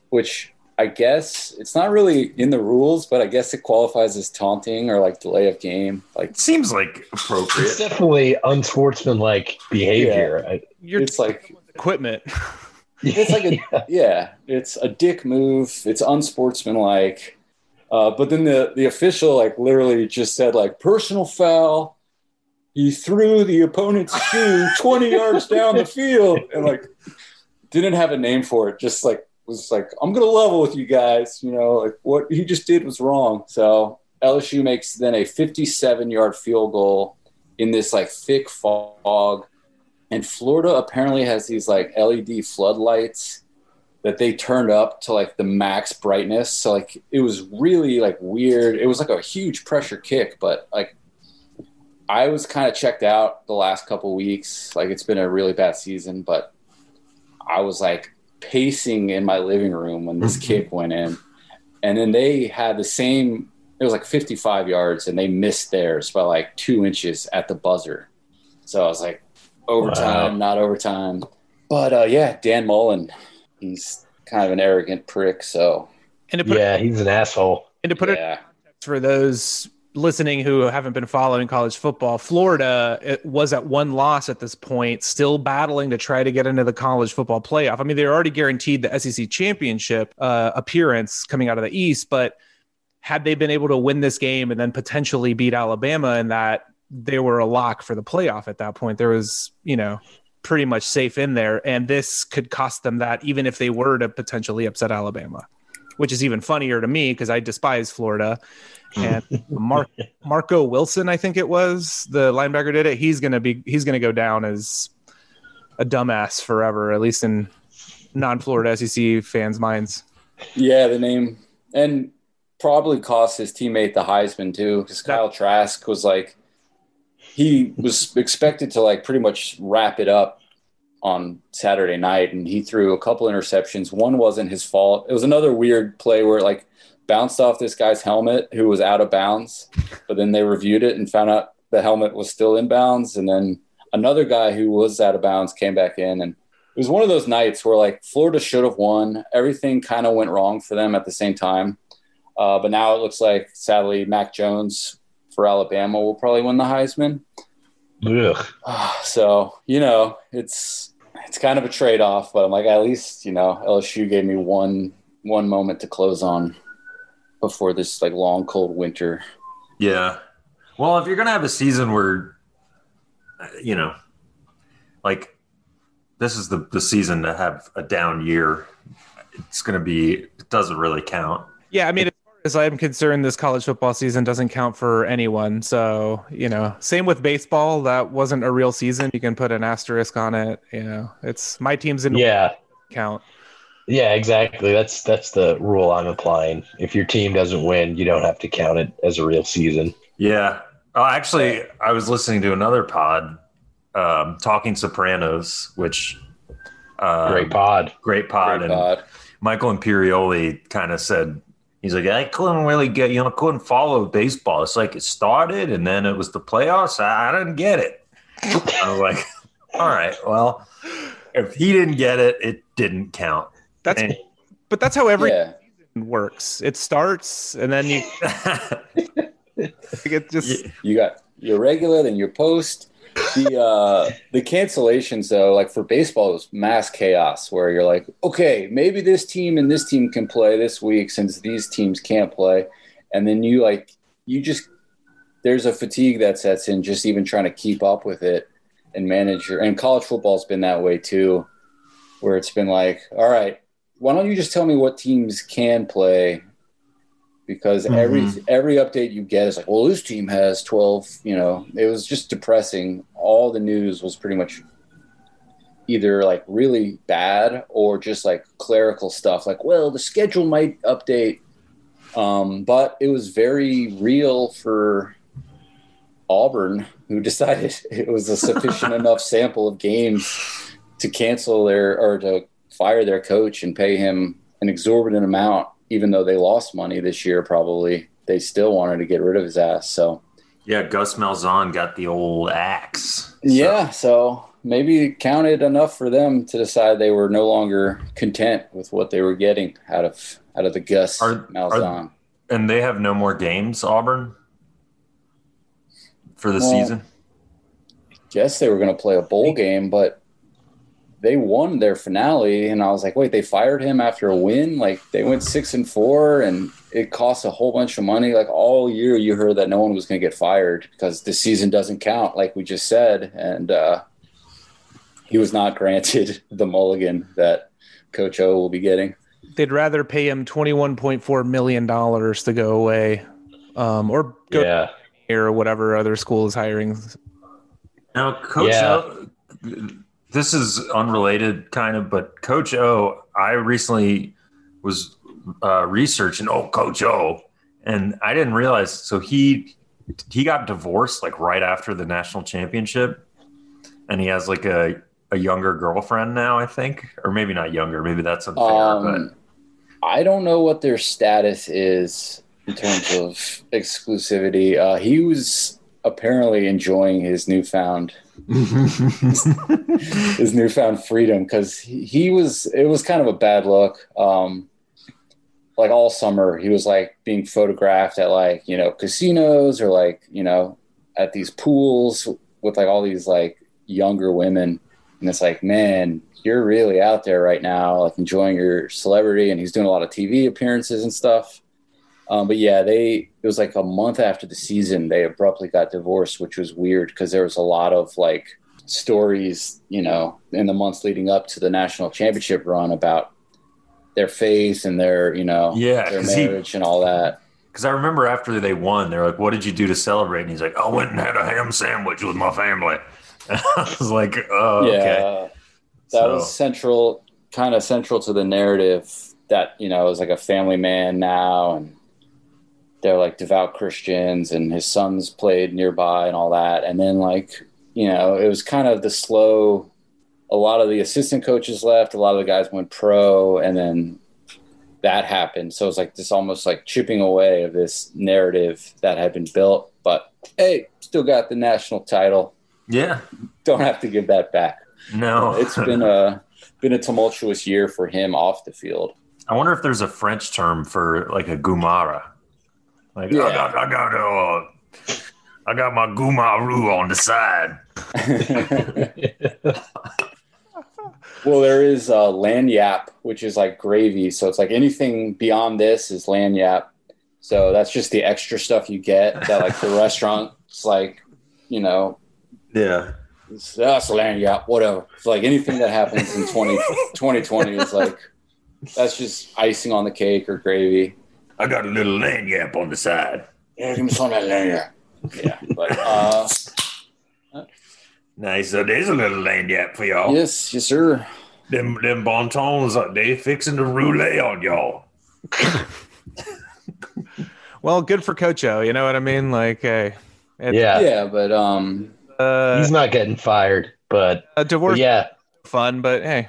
which I guess it's not really in the rules, but I guess it qualifies as taunting or like delay of game. Like it seems like appropriate. It's definitely unsportsmanlike behavior. Yeah. You're it's like equipment. It's like a yeah. yeah, it's a dick move. It's unsportsmanlike. Uh, but then the the official like literally just said like personal foul. He threw the opponent's shoe twenty yards down the field and like didn't have a name for it. Just like. Was like, I'm going to level with you guys. You know, like what he just did was wrong. So L S U makes then a fifty-seven-yard field goal in this, like, thick fog. And Florida apparently has these, like, L E D floodlights that they turned up to, like, the max brightness. So, like, it was really, like, weird. It was, like, a huge pressure kick. But, like, I was kind of checked out the last couple weeks. Like, it's been a really bad season. But I was, like, pacing in my living room when this kick went in, and then they had the same, it was like fifty-five yards, and they missed theirs by like two inches at the buzzer. So I was like, overtime, wow. Not overtime. But uh yeah, Dan Mullen, he's kind of an arrogant prick. So and to put yeah, it, he's an asshole. And to put yeah. it in context for those listening who haven't been following college football, Florida it was at one loss at this point, still battling to try to get into the college football playoff. I mean, they're already guaranteed the S E C championship uh, appearance coming out of the East, but had they been able to win this game and then potentially beat Alabama in that, they were a lock for the playoff at that point. There was, you know, pretty much safe in there, and this could cost them that even if they were to potentially upset Alabama, which is even funnier to me because I despise Florida. And Mark, Marco Wilson, I think it was, the linebacker did it. He's going to be, he's going to go down as a dumbass forever, at least in non-Florida S E C fans' minds. Yeah, the name. And probably cost his teammate the Heisman too, because Kyle Trask was like, he was expected to like pretty much wrap it up on Saturday night, and he threw a couple interceptions. One wasn't his fault. It was another weird play where it like bounced off this guy's helmet who was out of bounds, but then they reviewed it and found out the helmet was still in bounds. And then another guy who was out of bounds came back in, and it was one of those nights where like Florida should have won. Everything kind of went wrong for them at the same time. Uh, but now it looks like sadly Mac Jones for Alabama will probably win the Heisman. Ugh. So, you know, it's it's kind of a trade-off, but I'm like, at least, you know, L S U gave me one one moment to close on before this, like, long, cold winter. Yeah. Well, if you're going to have a season where, you know, like, this is the, the season to have a down year, it's going to be – it doesn't really count. Yeah, I mean, as far as I'm concerned, this college football season doesn't count for anyone. So, you know, same with baseball. That wasn't a real season. You can put an asterisk on it. You know, it's my team's in yeah. count. Yeah, exactly. That's that's the rule I'm applying. If your team doesn't win, you don't have to count it as a real season. Yeah. Oh, actually, I was listening to another pod, um, Talking Sopranos, which um, – Great pod. Great pod. Great and pod. Michael Imperioli kind of said – he's like, I couldn't really get, you know, couldn't follow baseball. It's like it started and then it was the playoffs. I, I didn't get it. I was like, all right, well, if he didn't get it, it didn't count. That's, and, but that's how every yeah. season works. It starts and then you get just you got your regular and your post. The uh, the cancellations though, like for baseball, it was mass chaos where you're like, okay, maybe this team and this team can play this week since these teams can't play, and then you like you just there's a fatigue that sets in just even trying to keep up with it and manage your. And college football's been that way too, where it's been like, all right, why don't you just tell me what teams can play? Because mm-hmm. every every update you get is like, well, this team has twelve, you know, it was just depressing. All the news was pretty much either like really bad or just like clerical stuff. Like, well, the schedule might update. Um, but it was very real for Auburn, who decided it was a sufficient enough sample of games to cancel their or to fire their coach and pay him an exorbitant amount. Even though they lost money this year, probably they still wanted to get rid of his ass. So, yeah, Gus Malzahn got the old axe. So. Yeah, so maybe it counted enough for them to decide they were no longer content with what they were getting out of out of the Gus are, Malzahn. Are, and they have no more games, Auburn, for the well, season. I guess they were going to play a bowl game, but. They won their finale, and I was like, wait, they fired him after a win? Like, they went six and four, and it cost a whole bunch of money. Like, all year you heard that no one was going to get fired because the season doesn't count, like we just said. And uh, he was not granted the mulligan that Coach O will be getting. They'd rather pay him twenty-one point four million dollars to go away um, or go yeah. here or whatever other school is hiring. Now, Coach yeah. O... This is unrelated kind of, but Coach O, I recently was uh, researching, oh, Coach O, and I didn't realize. So he he got divorced like right after the national championship, and he has like a, a younger girlfriend now, I think, or maybe not younger. Maybe that's unfair. Um, but. I don't know what their status is in terms of exclusivity. Uh, he was apparently enjoying his newfound his, his newfound freedom because he, he was it was kind of a bad look um like all summer he was like being photographed at like you know casinos or like you know at these pools with like all these like younger women, and it's like, man, you're really out there right now, like enjoying your celebrity. And he's doing a lot of T V appearances and stuff. Um, but yeah, they it was like a month after the season, they abruptly got divorced, which was weird because there was a lot of like stories, you know, in the months leading up to the national championship run about their faith and their, you know, yeah, their marriage he, and all that. Because I remember after they won, they're like, what did you do to celebrate? And he's like, I went and had a ham sandwich with my family. And I was like, oh, yeah, okay. That so. was central, kind of central to the narrative that, you know, it was like a family man now, and they're like devout Christians, and his sons played nearby and all that. And then like, you know, it was kind of the slow, a lot of the assistant coaches left. A lot of the guys went pro, and then that happened. So it was like this almost like chipping away of this narrative that had been built, but hey, still got the national title. Yeah. Don't have to give that back. No, it's been a, been a tumultuous year for him off the field. I wonder if there's a French term for like a Gumara. Like, yeah. I got, I got, uh, I got my Gumaru on the side. Well, there is uh, lanyap, which is like gravy. So it's like anything beyond this is lanyap. So that's just the extra stuff you get that like the restaurant's like, you know. Yeah. It's, oh, it's lanyap, whatever. It's like anything that happens in twenty twenty is like, that's just icing on the cake or gravy. I got a little lanyap on the side. Yeah, give me some of that lanyap. Yeah, but uh, nice. So there's a little lanyap for y'all. Yes, yes, sir. Them them Bontons, they fixing the roulette on y'all. Well, good for Cocho. You know what I mean? Like, hey, yeah, yeah, but um, uh, he's not getting fired. But a divorce, but yeah, fun. But hey,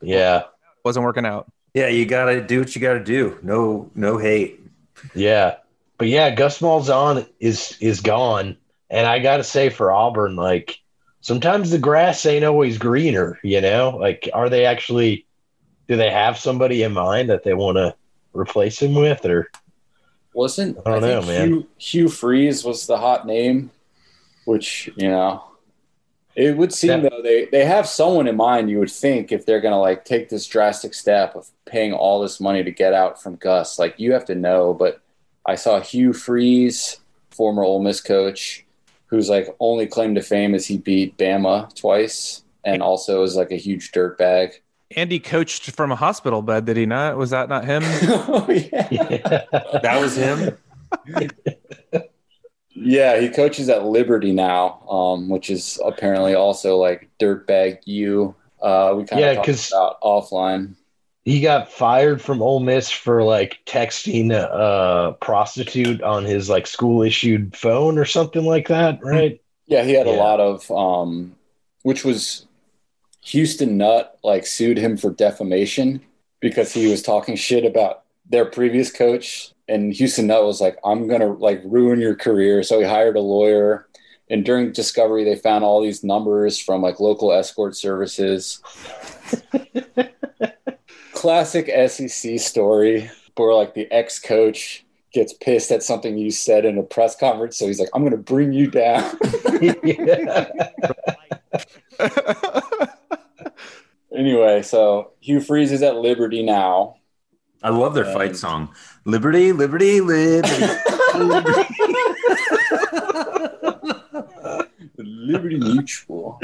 yeah, wasn't working out. Yeah, you gotta do what you gotta do. No, no hate. Yeah. But yeah, Gus Malzahn is is gone, and I gotta say for Auburn, like sometimes the grass ain't always greener, you know. Like, are they actually? Do they have somebody in mind that they want to replace him with, or wasn't? I don't I know, think man. Hugh, Hugh Freeze was the hot name, which you know, it would seem yeah. though they they have someone in mind. You would think if they're gonna like take this drastic step of paying all this money to get out from Gus, like you have to know, but. I saw Hugh Freeze, former Ole Miss coach, who's like only claim to fame is he beat Bama twice and also is like a huge dirtbag. And he coached from a hospital bed, did he not? Was that not him? Oh, yeah. Yeah. That was him? Yeah, he coaches at Liberty now, um, which is apparently also like dirtbag U. Uh, we kind of yeah, talked about offline. He got fired from Ole Miss for like texting a prostitute on his like school issued phone or something like that, right? Yeah, he had yeah. a lot of, um, which was Houston Nutt like sued him for defamation because he was talking shit about their previous coach, and Houston Nutt was like, "I'm gonna like ruin your career," so he hired a lawyer. And during discovery, they found all these numbers from like local escort services. Classic S E C story where like the ex-coach gets pissed at something you said in a press conference. So he's like, I'm going to bring you down. Anyway, so Hugh Freeze is at Liberty now. I love their um, fight song. Liberty, Liberty, Liberty. Liberty. Liberty Mutual.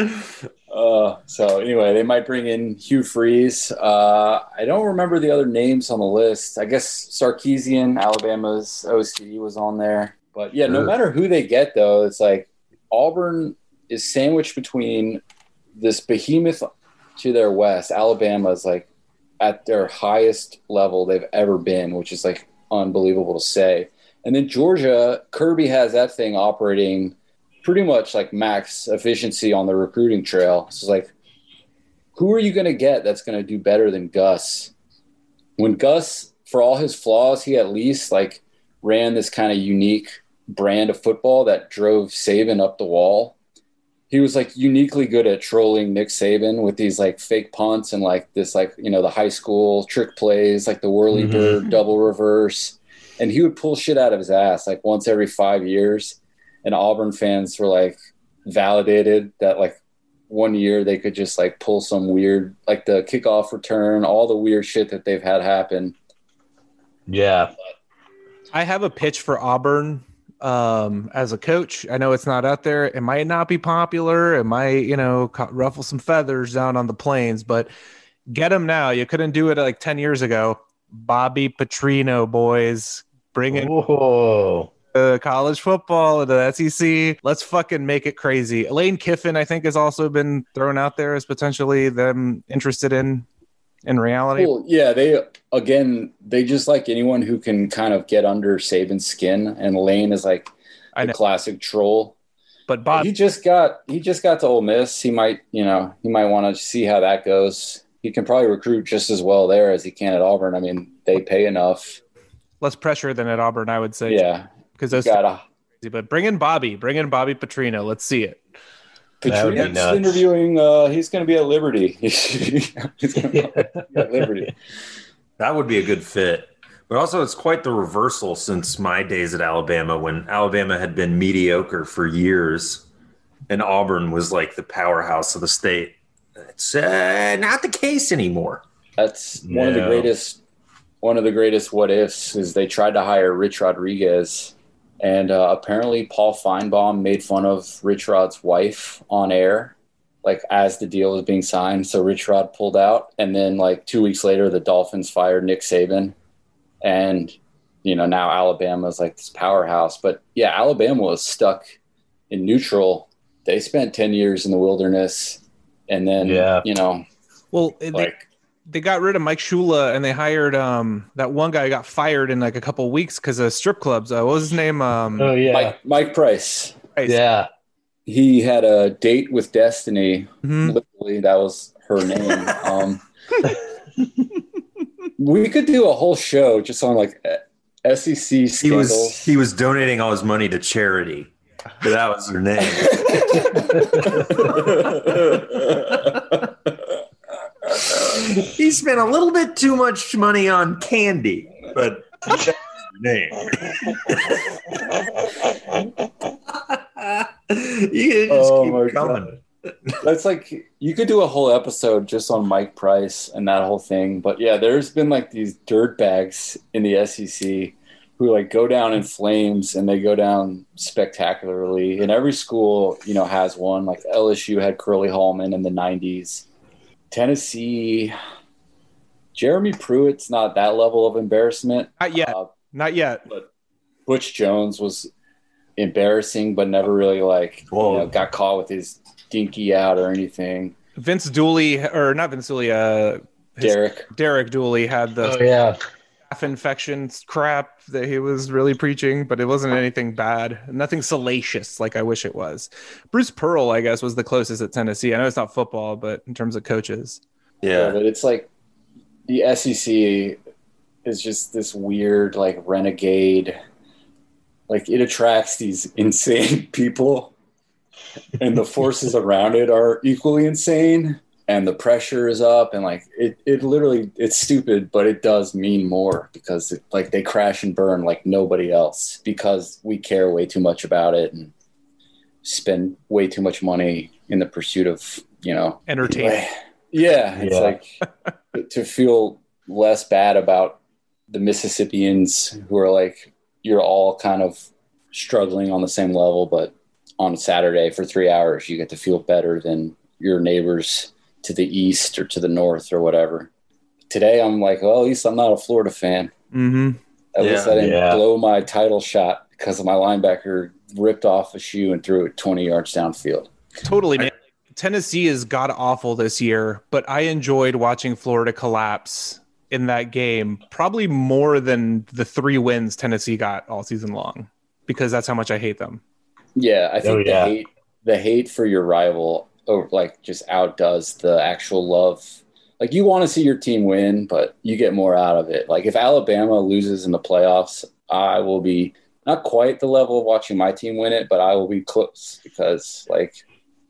Uh, so anyway, they might bring in Hugh Freeze. Uh, I don't remember the other names on the list. I guess Sarkisian, Alabama's O C, was on there. But yeah, no matter who they get, though, it's like Auburn is sandwiched between this behemoth to their west. Alabama is like at their highest level they've ever been, which is like unbelievable to say. And then Georgia, Kirby has that thing operating pretty much like max efficiency on the recruiting trail. So it's like, who are you going to get that's going to do better than Gus? When Gus, for all his flaws, he at least like ran this kind of unique brand of football that drove Saban up the wall. He was like uniquely good at trolling Nick Saban with these like fake punts and like this, like, you know, the high school trick plays, like the whirly mm-hmm. bird double reverse. And he would pull shit out of his ass like once every five years. And Auburn fans were like validated that like one year they could just like pull some weird, like the kickoff return, all the weird shit that they've had happen. Yeah. I have a pitch for Auburn um, as a coach. I know it's not out there. It might not be popular. It might, you know, ruffle some feathers down on the plains, but get them now. You couldn't do it like ten years ago. Bobby Petrino, boys, bring it. Whoa. Uh, college football, the S E C. Let's fucking make it crazy. Lane Kiffin, I think, has also been thrown out there as potentially them interested in in reality. Well, yeah, they again, they just like anyone who can kind of get under Saban's skin, and Lane is like a classic troll. But Bob, he just got he just got to Ole Miss. He might, you know, he might want to see how that goes. He can probably recruit just as well there as he can at Auburn. I mean, they pay enough. Less pressure than at Auburn, I would say. Yeah. Because those gotta, crazy, but bring in Bobby, bring in Bobby Petrino. Let's see it. Petrino's interviewing. Uh, he's going to be at Liberty. He's gonna be at Liberty. That would be a good fit. But also it's quite the reversal since my days at Alabama, when Alabama had been mediocre for years and Auburn was like the powerhouse of the state. It's uh, not the case anymore. That's one no. of the greatest one of the greatest what ifs is they tried to hire Rich Rodriguez, and uh, apparently Paul Feinbaum made fun of Rich Rod's wife on air, like as the deal was being signed. So Rich Rod pulled out, and then like two weeks later, the Dolphins fired Nick Saban, and you know now Alabama is like this powerhouse. But yeah, Alabama was stuck in neutral. They spent ten years in the wilderness, and then yeah. you know, well, like. They- They got rid of Mike Shula, and they hired um, that one guy who got fired in like a couple of weeks because of strip clubs. Uh, what was his name? Um, oh, yeah. Mike, Mike Price. Price. Yeah. He had a date with Destiny. Mm-hmm. Literally, that was her name. um, we could do a whole show just on like S E C scandals. He was, he was donating all his money to charity. But that was her name. He spent a little bit too much money on candy, but name. You just oh keep my coming. God. That's like you could do a whole episode just on Mike Price and that whole thing. But yeah, there's been like these dirtbags in the S E C who like go down in flames, and they go down spectacularly. And every school, you know, has one. Like L S U had Curly Hallman in the nineties. Tennessee, Jeremy Pruitt's not that level of embarrassment. Not yet. Uh, not yet. But Butch Jones was embarrassing, but never really like you know, got caught with his dinky out or anything. Vince Dooley, or not Vince Dooley, uh, his, Derek. Derek Dooley had the oh, yeah. staph infection crap that he was really preaching, but it wasn't anything bad. Nothing salacious like I wish it was. Bruce Pearl, I guess, was the closest at Tennessee. I know it's not football, but in terms of coaches. Yeah, yeah, but it's like the S E C is just this weird, like, renegade. Like, it attracts these insane people, and the forces around it are equally insane. And the pressure is up, and like it, it literally, it's stupid, but it does mean more because it, like they crash and burn like nobody else because we care way too much about it and spend way too much money in the pursuit of, you know, entertainment. Yeah. It's yeah. like to feel less bad about the Mississippians who are like, you're all kind of struggling on the same level, but on Saturday for three hours, you get to feel better than your neighbors to the east or to the north or whatever. Today I'm like, well, at least I'm not a Florida fan. Mm-hmm. At yeah, least I didn't yeah. blow my title shot because my linebacker ripped off a shoe and threw it twenty yards downfield. Totally, man. I, Tennessee is god-awful this year, but I enjoyed watching Florida collapse in that game probably more than the three wins Tennessee got all season long because that's how much I hate them. Yeah, I think oh, yeah. the hate, the hate for your rival – Or like just outdoes the actual love. Like you want to see your team win, but you get more out of it. Like if Alabama loses in the playoffs, I will be not quite the level of watching my team win it, but I will be close because like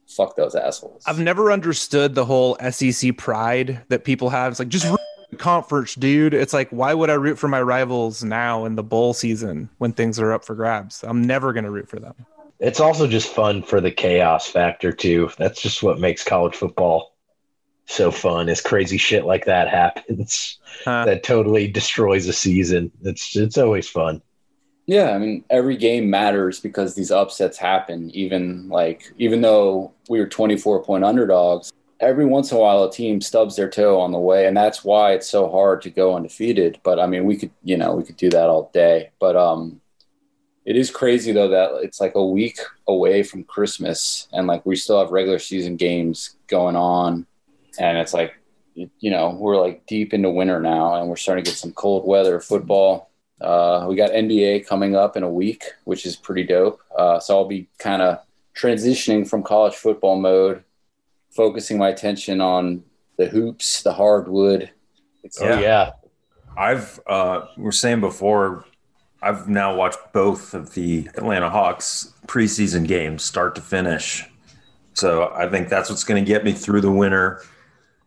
fuck those assholes. I've never understood the whole S E C pride that people have. It's like just root for the conference, dude. It's like why would I root for my rivals now in the bowl season when things are up for grabs? I'm never going to root for them. It's also just fun for the chaos factor, too. That's just what makes college football so fun is crazy shit like that happens. Huh. That totally destroys a season. It's it's always fun. Yeah, I mean, every game matters because these upsets happen. Even like even though we were twenty-four point underdogs, every once in a while a team stubs their toe on the way, and that's why it's so hard to go undefeated. But, I mean, we could, you know, we could do that all day. But – um. It is crazy, though, that it's like a week away from Christmas and like we still have regular season games going on. And it's like, you know, we're like deep into winter now and we're starting to get some cold weather football. Uh, we got N B A coming up in a week, which is pretty dope. Uh, so I'll be kind of transitioning from college football mode, focusing my attention on the hoops, the hardwood. It's yeah. yeah. I've, uh, we were saying before, I've now watched both of the Atlanta Hawks preseason games start to finish. So I think that's what's going to get me through the winter,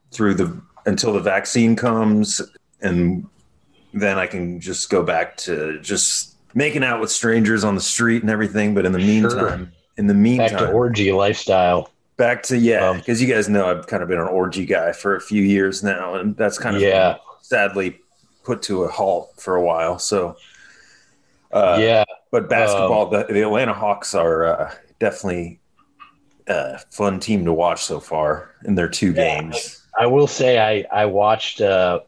through the until the vaccine comes and then I can just go back to just making out with strangers on the street and everything. But in the meantime, sure. in the meantime, back to orgy lifestyle. Back to, yeah, because um, you guys know I've kind of been an orgy guy for a few years now, and that's kind of yeah. sadly put to a halt for a while. So, uh, yeah. But basketball, um, the, the Atlanta Hawks are uh, definitely a fun team to watch so far in their two yeah, games. I, I will say I, I watched uh,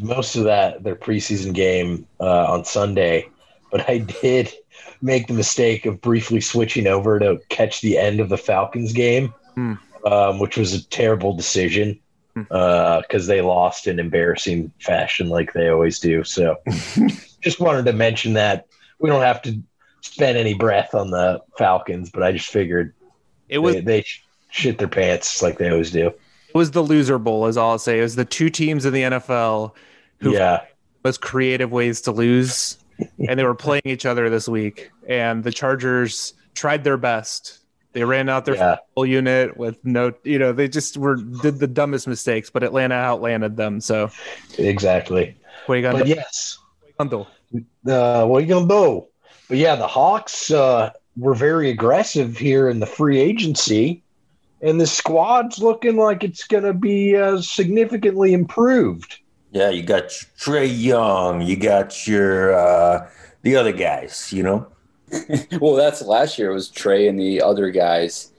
most of that their preseason game uh, on Sunday, but I did – make the mistake of briefly switching over to catch the end of the Falcons game, mm. um, which was a terrible decision because mm. uh, they lost in embarrassing fashion like they always do. So just wanted to mention that. We don't have to spend any breath on the Falcons, but I just figured it was they, they shit their pants like they always do. It was the loser bowl is all I'll say. It was the two teams in the N F L who yeah. most creative ways to lose. And they were playing each other this week, and the Chargers tried their best. They ran out their yeah. full unit with no, you know, they just were did the dumbest mistakes, but Atlanta outlanded them. So exactly. What are you gonna but do? Yes. What are you gonna do? Uh, what are you gonna do? But yeah, the Hawks uh, were very aggressive here in the free agency, and the squad's looking like it's gonna be uh, significantly improved. Yeah, you got Trey Young, you got your uh, the other guys, you know. Well, that's last year. It was Trey and the other guys,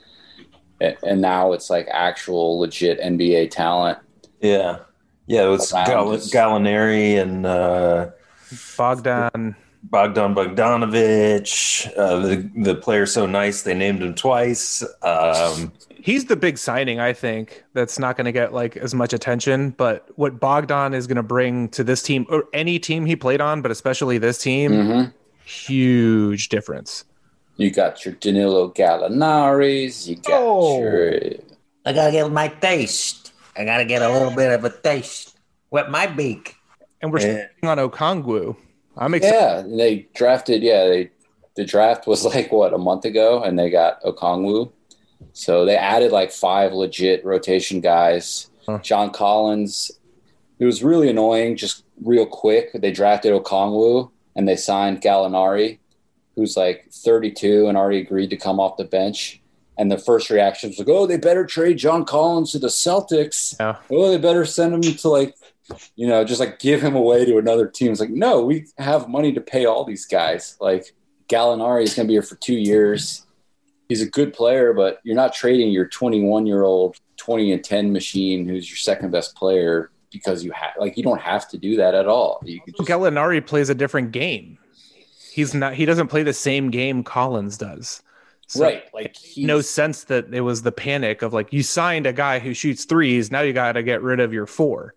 and now it's like actual legit N B A talent. Yeah, yeah, it was Gall- Gallinari and uh, Bogdan Bogdan Bogdanović, uh, the the player so nice they named him twice. Um, He's the big signing, I think, that's not going to get like as much attention. But what Bogdan is going to bring to this team, or any team he played on, but especially this team, mm-hmm. huge difference. You got your Danilo Gallinari's. You got oh. your. I gotta get my taste. I gotta get a little bit of a taste with my beak. And we're yeah. on Okongwu. I'm excited. Yeah, they drafted. Yeah, they the draft was like what a month ago, and they got Okongwu. So they added like five legit rotation guys. Huh. John Collins, it was really annoying, just real quick. They drafted Okongwu and they signed Gallinari, who's like thirty-two and already agreed to come off the bench. And the first reaction was like, oh, they better trade John Collins to the Celtics. Yeah. Oh, they better send him to like, you know, just like give him away to another team. It's like, no, we have money to pay all these guys. Like Gallinari is going to be here for two years. He's a good player, but you're not trading your twenty-one-year-old twenty and ten machine who's your second-best player because you have like you don't have to do that at all. You could just- Gallinari plays a different game. He's not. He doesn't play the same game Collins does. So right. Like he's- no sense that it was the panic of like you signed a guy who shoots threes. Now you got to get rid of your four.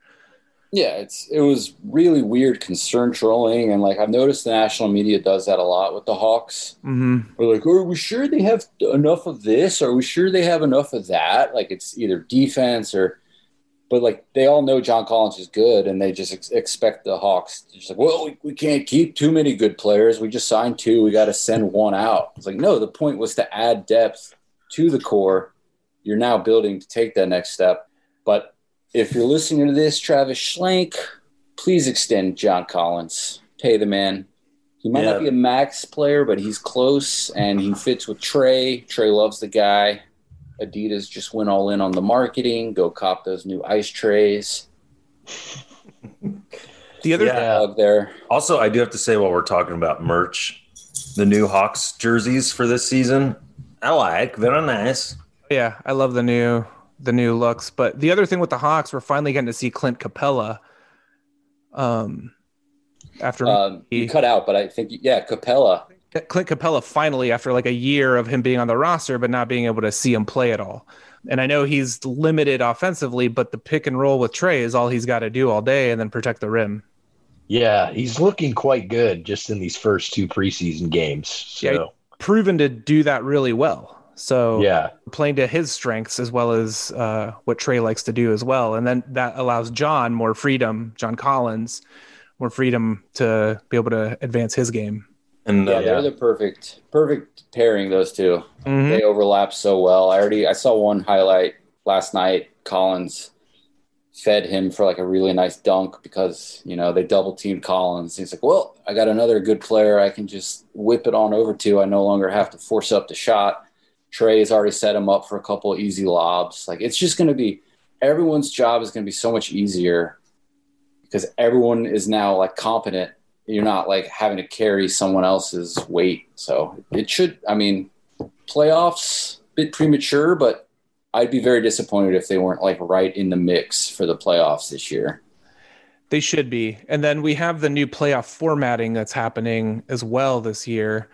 Yeah, it's it was really weird concern trolling, and like I've noticed the national media does that a lot with the Hawks. Mm-hmm. We're like, are we sure they have enough of this? Are we sure they have enough of that? Like it's either defense or, but like they all know John Collins is good, and they just ex- expect the Hawks to just like, well, we, we can't keep too many good players. We just signed two. We got to send one out. It's like no, the point was to add depth to the core. You're now building to take that next step, but. If you're listening to this, Travis Schlenk, please extend John Collins. Pay the man. He might yeah. not be a max player, but he's close, and he fits with Trey. Trey loves the guy. Adidas just went all in on the marketing. Go cop those new ice trays. The other yeah. thing there. Also, I do have to say while we're talking about merch, the new Hawks jerseys for this season, I like. They're nice. Yeah, I love the new the new looks. But the other thing with the Hawks, we're finally getting to see Clint Capella. Um, after um, he cut out, but I think, yeah, Capella. Clint Capella finally, after like a year of him being on the roster, but not being able to see him play at all. And I know he's limited offensively, but the pick and roll with Trey is all he's got to do all day and then protect the rim. Yeah, he's looking quite good just in these first two preseason games. So. Yeah, proven to do that really well. So yeah. playing to his strengths as well as uh, what Trey likes to do as well. And then that allows John more freedom, John Collins, more freedom to be able to advance his game. And uh, yeah, they're yeah. the perfect, perfect pairing, those two. Mm-hmm. They overlap so well. I already, I saw one highlight last night, Collins fed him for like a really nice dunk because, you know, they double teamed Collins. He's like, well, I got another good player I can just whip it on over to. I no longer have to force up the shot. Trey's already set him up for a couple easy lobs. Like, it's just going to be, everyone's job is going to be so much easier because everyone is now like competent. You're not like having to carry someone else's weight. So it should, I mean, playoffs, a bit premature, but I'd be very disappointed if they weren't like right in the mix for the playoffs this year. They should be. And then we have the new playoff formatting that's happening as well this year,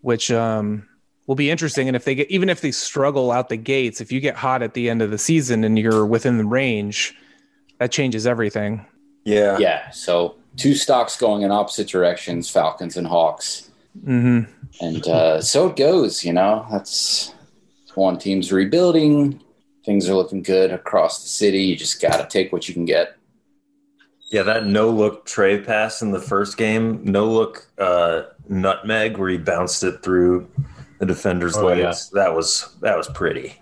which um, will be interesting. And if they get, even if they struggle out the gates, if you get hot at the end of the season and you're within the range, that changes everything. Yeah. Yeah. So two stocks going in opposite directions, Falcons and Hawks. Mm-hmm. And uh, so it goes, you know, that's, one team's rebuilding. Things are looking good across the city. You just got to take what you can get. Yeah, that no-look Trey pass in the first game, no-look uh, nutmeg where he bounced it through the defender's oh, legs. Yeah. That was that was pretty.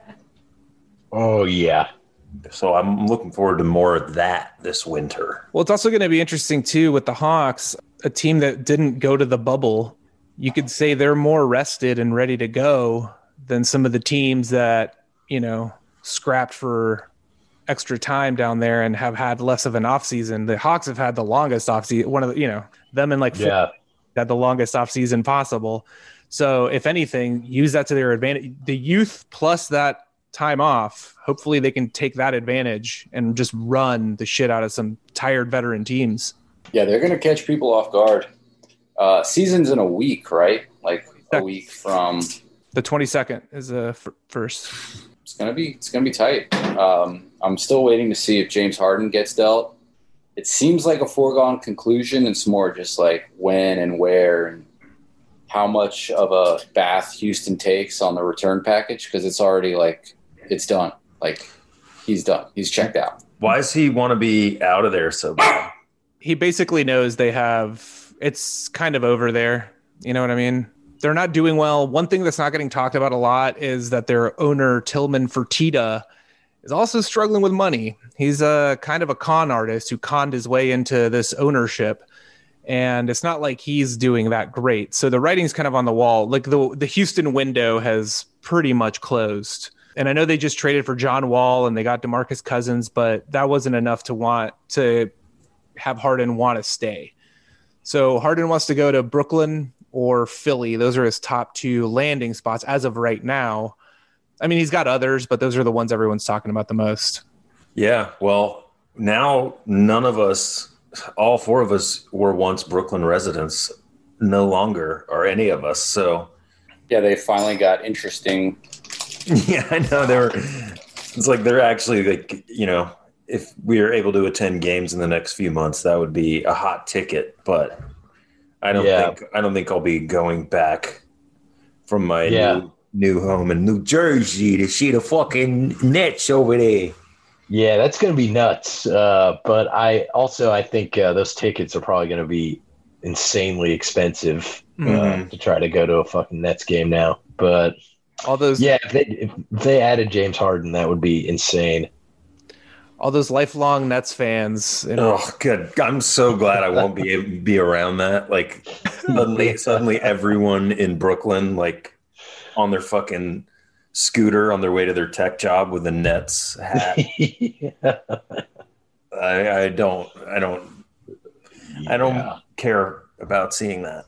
Oh, yeah. So I'm looking forward to more of that this winter. Well, it's also going to be interesting, too, with the Hawks, a team that didn't go to the bubble. You could say they're more rested and ready to go than some of the teams that, you know, scrapped for extra time down there and have had less of an off season. The Hawks have had the longest off season, one of the, you know, them and like yeah. had the longest off season possible. So if anything, use that to their advantage, the youth plus that time off. Hopefully they can take that advantage and just run the shit out of some tired veteran teams. Yeah. They're going to catch people off guard. Uh, season's in a week, right? Like a week from, the twenty-second is a f- first. It's gonna be it's gonna be tight. Um, I'm still waiting to see if James Harden gets dealt. It seems like a foregone conclusion. It's more just like when and where and how much of a bath Houston takes on the return package because it's already like it's done. Like he's done. He's checked out. Why does he want to be out of there so bad? He basically knows they have. It's kind of over there. You know what I mean? They're not doing well. One thing that's not getting talked about a lot is that their owner, Tillman Fertitta, is also struggling with money. He's a kind of a con artist who conned his way into this ownership. And it's not like he's doing that great. So the writing's kind of on the wall. Like the, the Houston window has pretty much closed. And I know they just traded for John Wall and they got DeMarcus Cousins, but that wasn't enough to want to have Harden want to stay. So Harden wants to go to Brooklyn or Philly. Those are his top two landing spots as of right now. I mean, he's got others, but those are the ones everyone's talking about the most. Yeah, well, now none of us, all four of us were once Brooklyn residents, no longer are any of us. So yeah, they finally got interesting. Yeah, I know. They were, it's like they're actually like, you know, if we were able to attend games in the next few months, that would be a hot ticket, but I don't yeah. think I don't think I'll be going back from my yeah. new, new home in New Jersey to see the fucking Nets over there. Yeah, that's going to be nuts. Uh, but I also I think uh, those tickets are probably going to be insanely expensive uh, mm-hmm. to try to go to a fucking Nets game now. But all those, yeah, if they, if they added James Harden, that would be insane. All those lifelong Nets fans. You know. Oh, good. I'm so glad I won't be able to be around that. Like, suddenly, suddenly everyone in Brooklyn, like, on their fucking scooter on their way to their tech job with a Nets hat. yeah. I, I don't, I don't, yeah. I don't care about seeing that.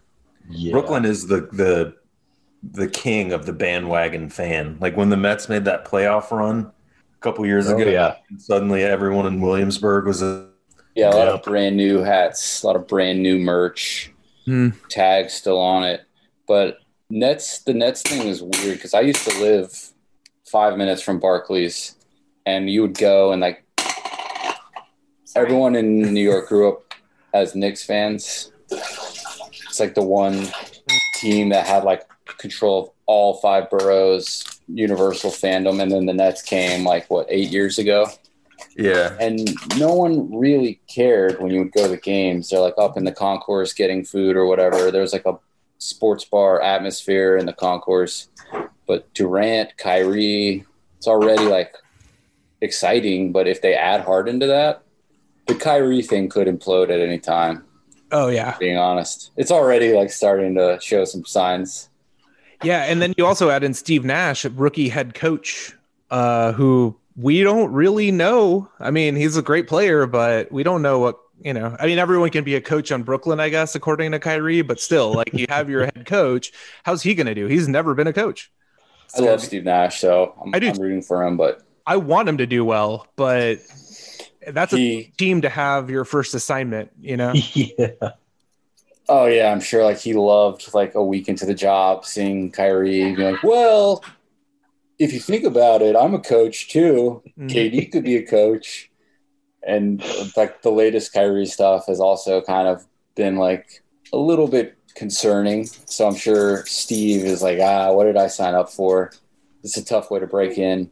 Yeah. Brooklyn is the, the, the king of the bandwagon fan. Like, when the Mets made that playoff run couple years ago, oh, yeah. suddenly everyone in Williamsburg was a yeah, a lot yeah. of brand new hats, a lot of brand new merch, mm. tags still on it. But Nets, the Nets thing is weird because I used to live five minutes from Barclays, and you would go and like everyone in New York grew up as Knicks fans. It's like the one team that had like control of all five boroughs. Universal fandom, and then the Nets came like what eight years ago, yeah. And no one really cared when you would go to the games. They're like up in the concourse getting food or whatever. There's like a sports bar atmosphere in the concourse, but Durant, Kyrie, it's already like exciting, but if they add Harden to that, the Kyrie thing could implode at any time. Oh, yeah. Being honest. It's already like starting to show some signs. Yeah, and then you also add in Steve Nash, a rookie head coach, uh, who we don't really know. I mean, he's a great player, but we don't know what, you know. I mean, everyone can be a coach on Brooklyn, I guess, according to Kyrie, but still, like, you have your head coach. How's he going to do? He's never been a coach. I love Steve Nash, so I'm, I do. I'm rooting for him, but I want him to do well, but that's he, a team to have your first assignment, you know? Yeah. Oh, yeah, I'm sure, like, he loved, like, a week into the job, seeing Kyrie and being like, well, if you think about it, I'm a coach, too. K D could be a coach. And, in fact, the latest Kyrie stuff has also kind of been, like, a little bit concerning. So I'm sure Steve is like, ah, what did I sign up for? It's a tough way to break in.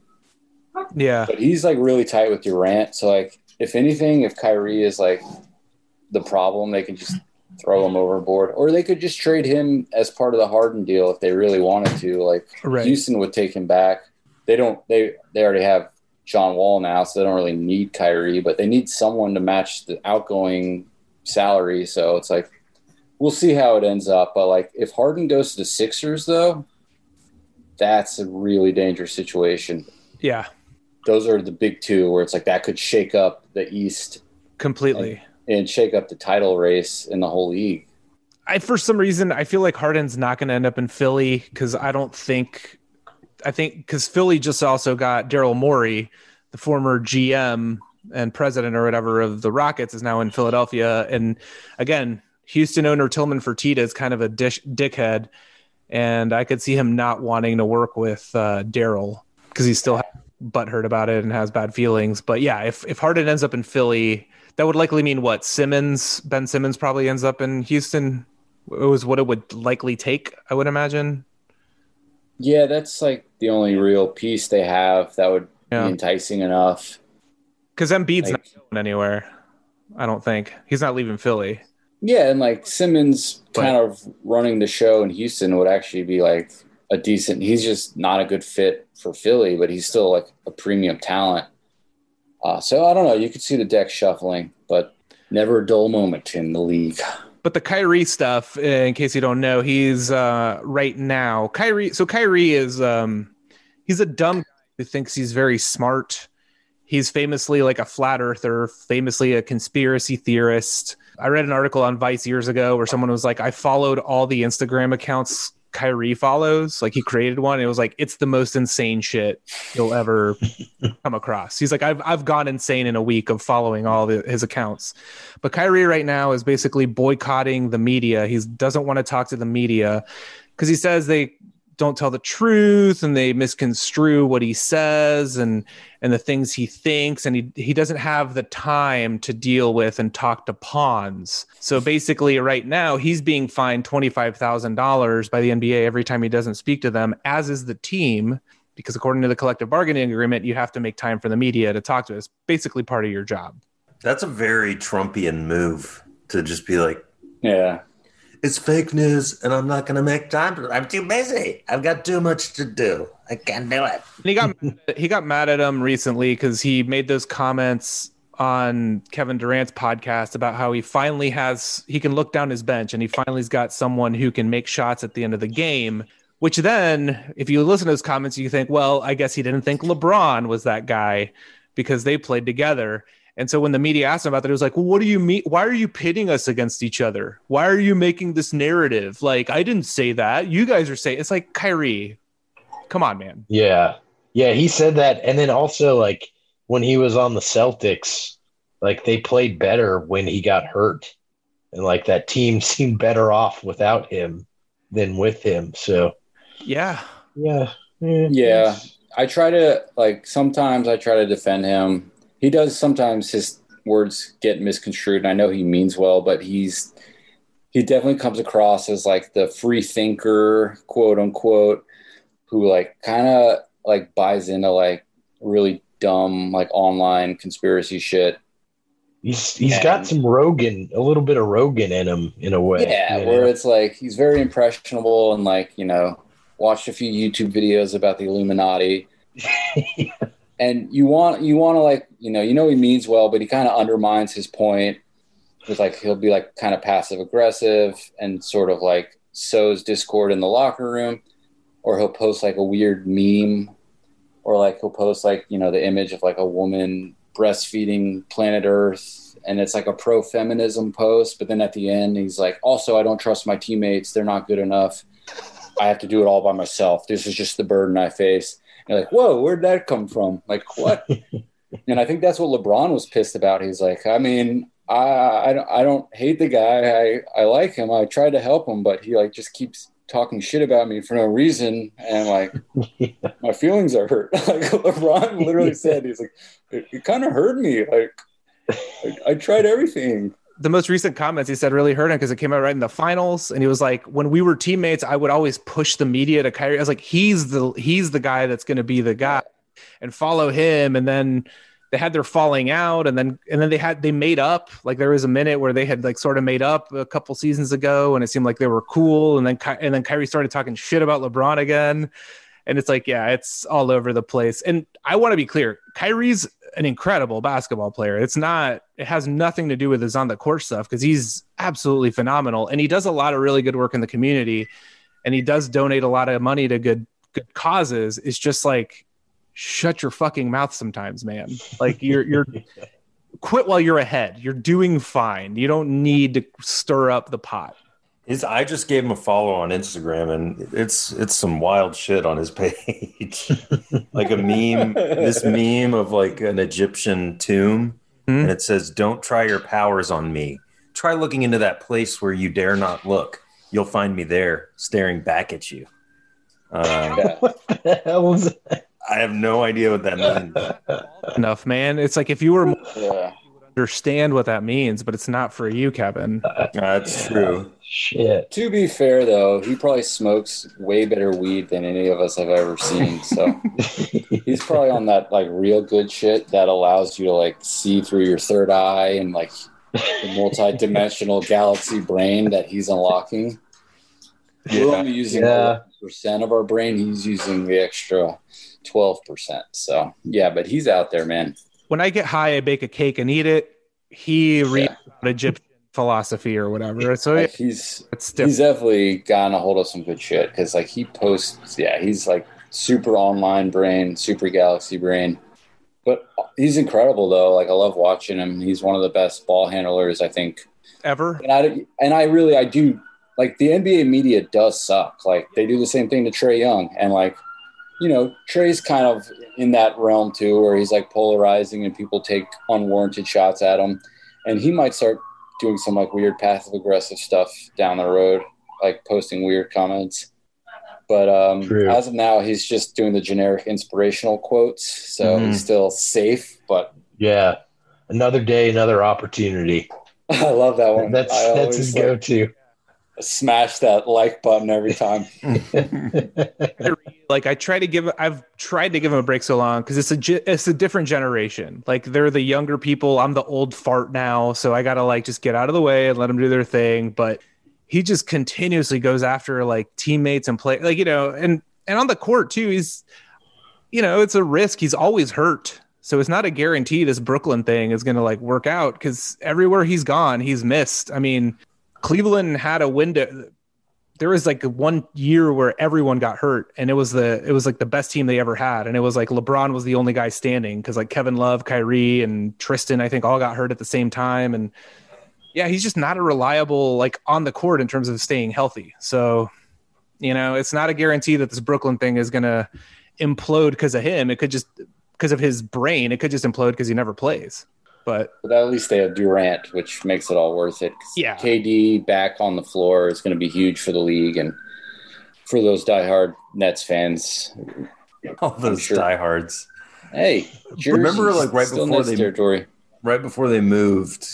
Yeah. But he's, like, really tight with Durant. So, like, if anything, if Kyrie is, like, the problem, they can just – throw him overboard, or they could just trade him as part of the Harden deal if they really wanted to. Like right. Houston would take him back. They don't. They they already have John Wall now, so they don't really need Kyrie, but they need someone to match the outgoing salary. So it's like we'll see how it ends up. But like if Harden goes to the Sixers, though, that's a really dangerous situation. Yeah, those are the big two where it's like that could shake up the East completely. And, and shake up the title race in the whole league. I, for some reason, I feel like Harden's not going to end up in Philly because I don't think – I think because Philly just also got Daryl Morey, the former G M and president or whatever of the Rockets, is now in Philadelphia. And, again, Houston owner Tillman Fertitta is kind of a dish, dickhead, and I could see him not wanting to work with uh, Daryl because he's still butthurt about it and has bad feelings. But, yeah, if, if Harden ends up in Philly – that would likely mean what Simmons, Ben Simmons probably ends up in Houston. It was what it would likely take, I would imagine. Yeah, that's like the only real piece they have that would yeah. be enticing enough. Because Embiid's like, not going anywhere, I don't think. He's not leaving Philly. Yeah, and like Simmons but, kind of running the show in Houston would actually be like a decent – he's just not a good fit for Philly, but he's still like a premium talent. Uh, so, I don't know. You could see the deck shuffling, but never a dull moment in the league. But the Kyrie stuff, in case you don't know, he's uh, right now. Kyrie. So, Kyrie is um, he's a dumb guy who thinks he's very smart. He's famously like a flat earther, famously a conspiracy theorist. I read an article on Vice years ago where someone was like, I followed all the Instagram accounts Kyrie follows, like he created one. It was like, it's the most insane shit you'll ever come across. He's like, I've I've gone insane in a week of following all the, his accounts. But Kyrie right now is basically boycotting the media. He doesn't want to talk to the media because he says they don't tell the truth and they misconstrue what he says and and the things he thinks. And he, he doesn't have the time to deal with and talk to pawns. So basically right now he's being fined twenty-five thousand dollars by the N B A every time he doesn't speak to them, as is the team, because according to the collective bargaining agreement, you have to make time for the media to talk to us. Basically part of your job. That's a very Trumpian move to just be like, yeah, it's fake news, and I'm not going to make time for it. I'm too busy. I've got too much to do. I can't do it. And he got mad at, he got mad at him recently because he made those comments on Kevin Durant's podcast about how he finally has – he can look down his bench, and he finally's got someone who can make shots at the end of the game, which then, if you listen to those comments, you think, well, I guess he didn't think LeBron was that guy because they played together. And so when the media asked him about that, it was like, well, what do you mean? Why are you pitting us against each other? Why are you making this narrative? Like, I didn't say that. You guys are saying – it's like, Kyrie, come on, man. Yeah. Yeah, he said that. And then also, like, when he was on the Celtics, like, they played better when he got hurt. And, like, that team seemed better off without him than with him. So, yeah. Yeah. Yeah. yeah. I try to – like, sometimes I try to defend him. He does sometimes his words get misconstrued, and I know he means well, but he's he definitely comes across as like the free thinker, quote unquote, who like kind of like buys into like really dumb like online conspiracy shit. He's he's and, got some Rogan, a little bit of Rogan in him in a way. Yeah, you know? Where it's like he's very impressionable and like, you know, watched a few YouTube videos about the Illuminati. And you want you want to like you know you know he means well, but he kind of undermines his point with like he'll be like kind of passive aggressive and sort of like sows discord in the locker room, or he'll post like a weird meme, or like he'll post like you know the image of like a woman breastfeeding planet Earth, and it's like a pro feminism post. But then at the end he's like, also I don't trust my teammates; they're not good enough. I have to do it all by myself. This is just the burden I face. You're like, whoa, where'd that come from? Like, what? And I think that's what LeBron was pissed about. He's like, I mean, I, I, I don't hate the guy. I, I like him. I tried to help him, but he, like, just keeps talking shit about me for no reason. And, like, yeah. my feelings are hurt. Like, LeBron literally said, he's like, it, it kind of hurt me. Like, I, I tried everything. The most recent comments he said really hurt him because it came out right in the finals. And he was like, when we were teammates, I would always push the media to Kyrie. I was like, he's the, he's the guy that's going to be the guy and follow him. And then they had their falling out. And then, and then they had, they made up. Like there was a minute where they had like sort of made up a couple seasons ago and it seemed like they were cool. And then, and then Kyrie started talking shit about LeBron again. And it's like, yeah, it's all over the place. And I want to be clear. Kyrie's an incredible basketball player. It's not, it has nothing to do with his on the court stuff because he's absolutely phenomenal. And he does a lot of really good work in the community and he does donate a lot of money to good, good causes. It's just like, shut your fucking mouth sometimes, man. Like you're, you're quit while you're ahead. You're doing fine. You don't need to stir up the pot. His, I just gave him a follow on Instagram, and it's it's some wild shit on his page. Like a meme, this meme of like an Egyptian tomb, mm-hmm. and it says, "Don't try your powers on me. Try looking into that place where you dare not look. You'll find me there, staring back at you." Um, what the hell was that? I have no idea what that means. Enough, man. It's like if you were yeah. understand what that means, but it's not for you, Kevin. Uh, that's true. Shit. To be fair, though, he probably smokes way better weed than any of us have ever seen. So he's probably on that like real good shit that allows you to like see through your third eye and like the multi-dimensional galaxy brain that he's unlocking. Yeah. We're only using yeah. one percent of our brain. He's using the extra twelve percent. So yeah, but he's out there, man. When I get high, I bake a cake and eat it. He yeah. reads about Egyptian philosophy or whatever. So like he's he's definitely gotten a hold of some good shit because like he posts, yeah, he's like super online brain, super galaxy brain. But he's incredible though. Like I love watching him. He's one of the best ball handlers I think ever. And I and I really I do like the N B A media does suck. Like they do the same thing to Trae Young and like. You know, Trey's kind of in that realm too, where he's like polarizing and people take unwarranted shots at him. And he might start doing some like weird passive aggressive stuff down the road, like posting weird comments. But um, as of now, he's just doing the generic inspirational quotes. So mm-hmm. he's still safe, but. Yeah. Another day, another opportunity. I love that one. That's, that's his like, go-to. Smash that like button every time. Like I try to give, I've tried to give him a break so long because it's a it's a different generation. Like they're the younger people. I'm the old fart now, so I gotta like just get out of the way and let them do their thing. But he just continuously goes after like teammates and play, like you know, and and on the court too. He's, you know, it's a risk. He's always hurt, so it's not a guarantee this Brooklyn thing is gonna like work out because everywhere he's gone, he's missed. I mean. Cleveland had a window. There was like one year where everyone got hurt and it was the, it was like the best team they ever had. And it was like LeBron was the only guy standing. Cause like Kevin Love, Kyrie and Tristan, I think all got hurt at the same time. And yeah, he's just not a reliable, like on the court in terms of staying healthy. So, you know, it's not a guarantee that this Brooklyn thing is going to implode. Cause of him. It could just, cause of his brain, it could just implode cause he never plays. But, but at least they have Durant, which makes it all worth it. Yeah. K D back on the floor is going to be huge for the league and for those diehard Nets fans. All those sure. diehards. Hey, remember like right before they territory. right before they moved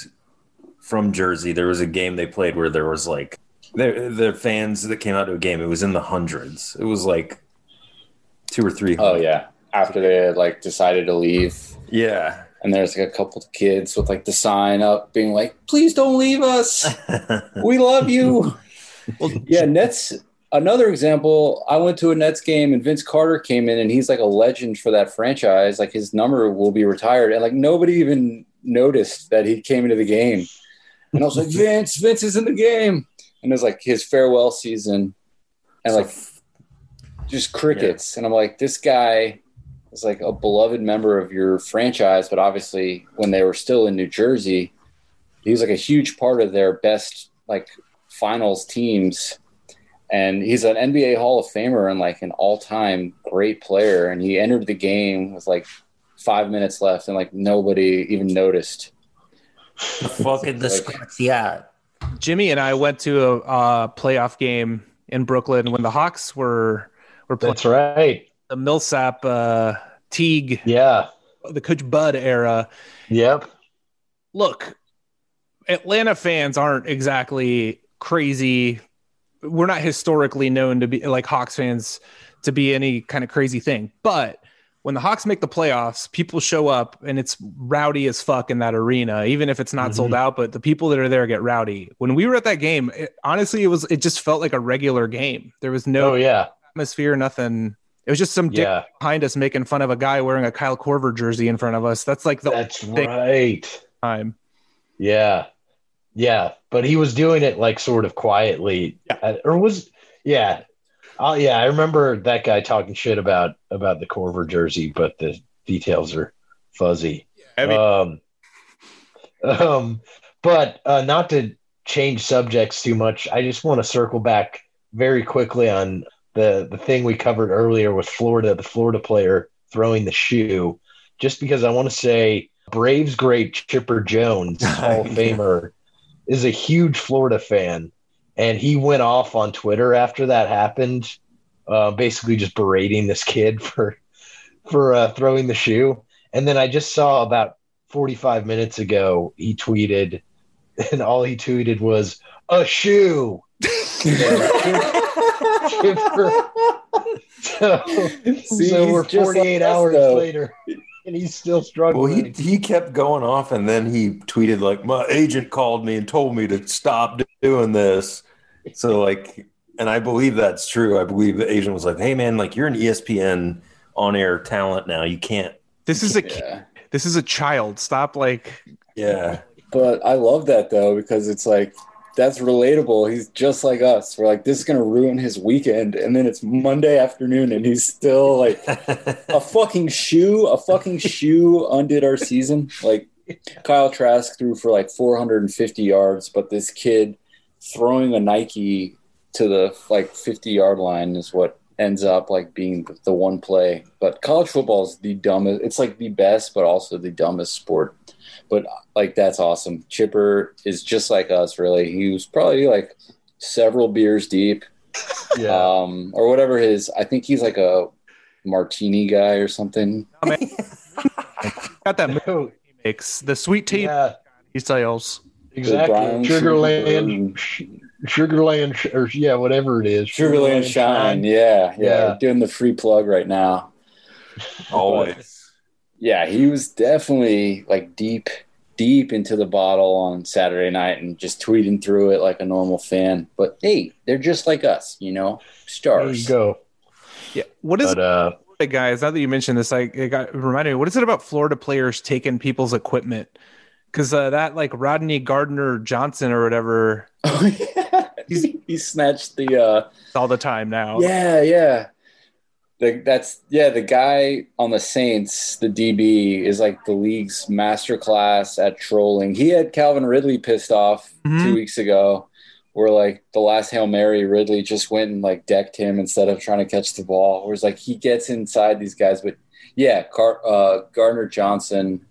from Jersey, there was a game they played where there was like their their fans that came out to a game. It was in the hundreds. It was like two or three. Oh yeah, after they had like decided to leave. Yeah. And there's like a couple of kids with like the sign up being like, please don't leave us. We love you. Well, yeah, Nets Another example, I went to a Nets game and Vince Carter came in and he's like a legend for that franchise. Like his number will be retired. And like nobody even noticed that he came into the game. And I was like, Vince, Vince is in the game. And it was like his farewell season and like just crickets. Yeah. And I'm like, this guy is like a beloved member of your franchise. But obviously when they were still in New Jersey, he was like a huge part of their best like finals teams. And he's an N B A Hall of Famer and like an all-time great player. And he entered the game with like five minutes left and like nobody even noticed. Fucking the Scots, yeah. Jimmy and I went to a uh, playoff game in Brooklyn when the Hawks were were playing. That's right. The Millsap, uh, Teague, yeah, the Coach Bud era. Yep. Look, Atlanta fans aren't exactly crazy. We're not historically known to be like Hawks fans to be any kind of crazy thing. But when the Hawks make the playoffs, people show up and it's rowdy as fuck in that arena, even if it's not mm-hmm. sold out, but the people that are there get rowdy. When we were at that game, it, honestly, it was, it just felt like a regular game. There was no oh, yeah. atmosphere, nothing. It was just some dick yeah. behind us making fun of a guy wearing a Kyle Korver jersey in front of us. That's like the That's thing right. time. Yeah. Yeah, but he was doing it like sort of quietly, yeah. or was yeah, oh yeah. I remember that guy talking shit about about the Korver jersey, but the details are fuzzy. Yeah, I mean- um, um, but uh, not to change subjects too much, I just want to circle back very quickly on the the thing we covered earlier with Florida, the Florida player throwing the shoe, just because I want to say Braves great Chipper Jones, Hall of Famer. Is a huge Florida fan, and he went off on Twitter after that happened, uh, basically just berating this kid for for uh, throwing the shoe. And then I just saw about forty-five minutes ago, he tweeted, and all he tweeted was, a shoe! so See, so we're forty-eight like hours though. Later. And he's still struggling. Well, he he kept going off, and then he tweeted, like, my agent called me and told me to stop doing this. So, like, and I believe that's true. I believe the agent was like, hey, man, like, you're an E S P N on-air talent now. You can't. This is a yeah. This is a child. Stop, like. Yeah. But I love that, though, because it's like, that's relatable. He's just like us. We're like, this is going to ruin his weekend. And then it's Monday afternoon and he's still like a fucking shoe, a fucking shoe undid our season. Like Kyle Trask threw for like four hundred fifty yards, but this kid throwing a Nike to the like fifty yard line is what ends up like being the one play. But college football is the dumbest. It's like the best, but also the dumbest sport. But, like, that's awesome. Chipper is just like us, really. He was probably, like, several beers deep. Yeah. Um, or whatever his – I think he's, like, a martini guy or something. No, got that move he makes. The sweet tea yeah. he sells. Exactly. Sugarland. Sugarland. Or, yeah, whatever it is. Sugarland Shine. Yeah, yeah. Yeah. We're doing the free plug right now. Always. But, yeah, he was definitely like deep, deep into the bottle on Saturday night and just tweeting through it like a normal fan. But hey, they're just like us, you know, stars. There you go. Yeah. What is but, uh, it, guys? Now that you mentioned this, I it got it reminded me. What is it about Florida players taking people's equipment? Because uh, that like Rodney Gardner Johnson or whatever, oh, yeah. he's, he snatched the uh, all the time now. Yeah, yeah. The, that's yeah. The guy on the Saints, the D B, is like the league's masterclass at trolling. He had Calvin Ridley pissed off mm-hmm. two weeks ago, where like the last Hail Mary, Ridley just went and like decked him instead of trying to catch the ball. Whereas like he gets inside these guys, but yeah, Car- uh, Gardner Johnson,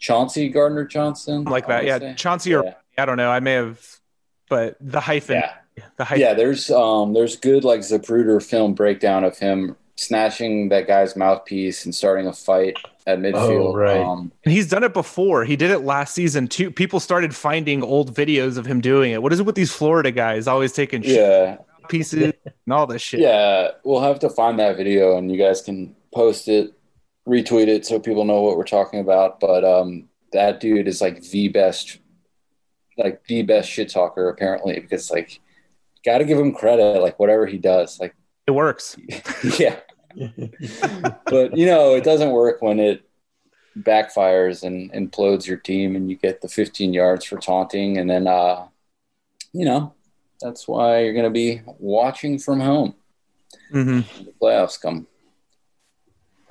Chauncey Gardner Johnson, like that. Yeah, say. Chauncey yeah. or I don't know. I may have, but the hyphen. Yeah. The yeah, there's um, there's good like Zapruder film breakdown of him snatching that guy's mouthpiece and starting a fight at midfield. Oh, right. um, and he's done it before. He did it last season too. People started finding old videos of him doing it. What is it with these Florida guys always taking yeah. shit pieces and all this shit? Yeah, we'll have to find that video and you guys can post it, retweet it so people know what we're talking about. But um, that dude is like the best, like the best shit talker apparently because like. got to give him credit. Like whatever he does, like it works. Yeah. But you know, it doesn't work when it backfires and implodes your team and you get the fifteen yards for taunting. And then, uh, you know, that's why you're going to be watching from home. Mm-hmm. The playoffs come.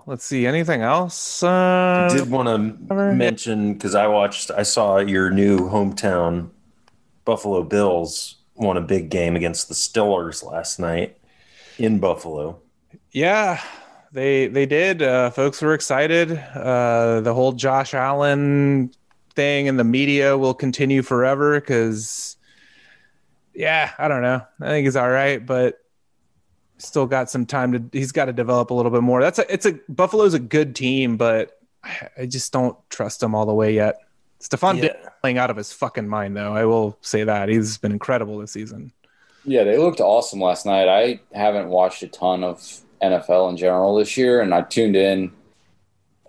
Let's see. Anything else? Uh, I did want to mention, because I watched, I saw your new hometown Buffalo Bills won a big game against the Steelers last night in Buffalo. Yeah, they they did. Uh, folks were excited. Uh, the whole Josh Allen thing in the media will continue forever because, yeah, I don't know. I think he's all right, but still got some time to, he's got to develop a little bit more. That's a, it's a, Buffalo's a good team, but I just don't trust him all the way yet. Stephon yeah. Diggs playing out of his fucking mind though. I will say that he's been incredible this season. Yeah. They looked awesome last night. I haven't watched a ton of N F L in general this year. And I tuned in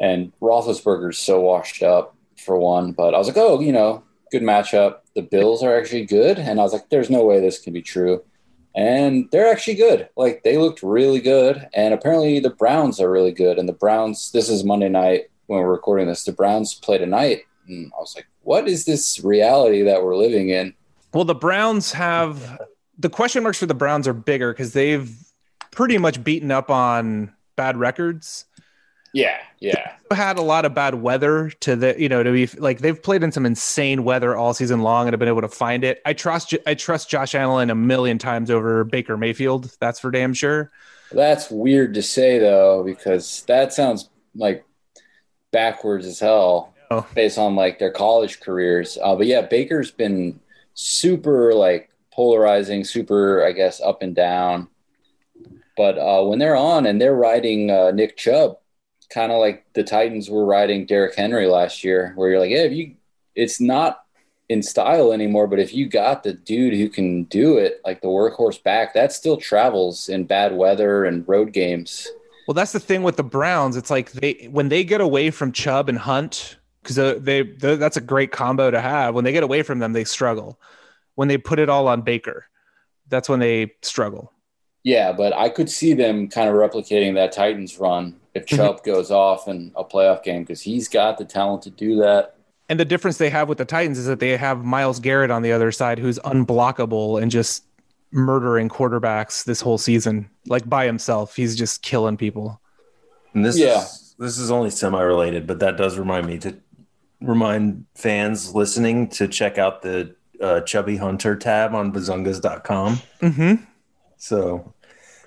and Roethlisberger's so washed up for one, but I was like, oh, you know, good matchup. The Bills are actually good. And I was like, there's no way this can be true. And they're actually good. Like, they looked really good. And apparently the Browns are really good. And the Browns, this is Monday night when we're recording this. The Browns play tonight. And I was like, what is this reality that we're living in? Well, the Browns have – the question marks for the Browns are bigger because they've pretty much beaten up on bad records. Yeah, yeah. They've had a lot of bad weather to the – you know, to be – like, they've played in some insane weather all season long and have been able to find it. I trust I trust Josh Allen a million times over Baker Mayfield. That's for damn sure. That's weird to say, though, because that sounds, like, backwards as hell. Oh. Based on, like, their college careers. Uh, but, yeah, Baker's been super, like, polarizing, super, I guess, up and down. But uh, when they're on and they're riding uh, Nick Chubb, kind of like the Titans were riding Derrick Henry last year, where you're like, yeah, if you, it's not in style anymore, but if you got the dude who can do it, like the workhorse back, that still travels in bad weather and road games. Well, that's the thing with the Browns. It's like they, when they get away from Chubb and Hunt, because they, they that's a great combo to have. When they get away from them, they struggle. When they put it all on Baker, that's when they struggle. Yeah, but I could see them kind of replicating that Titans run if Chubb goes off in a playoff game, because he's got the talent to do that. And the difference they have with the Titans is that they have Myles Garrett on the other side, who's unblockable and just murdering quarterbacks this whole season, like by himself. He's just killing people. And this yeah. is this is only semi-related, but that does remind me to remind fans listening to check out the uh, Chubby Hunter tab on bazungas dot com. Mm-hmm. So.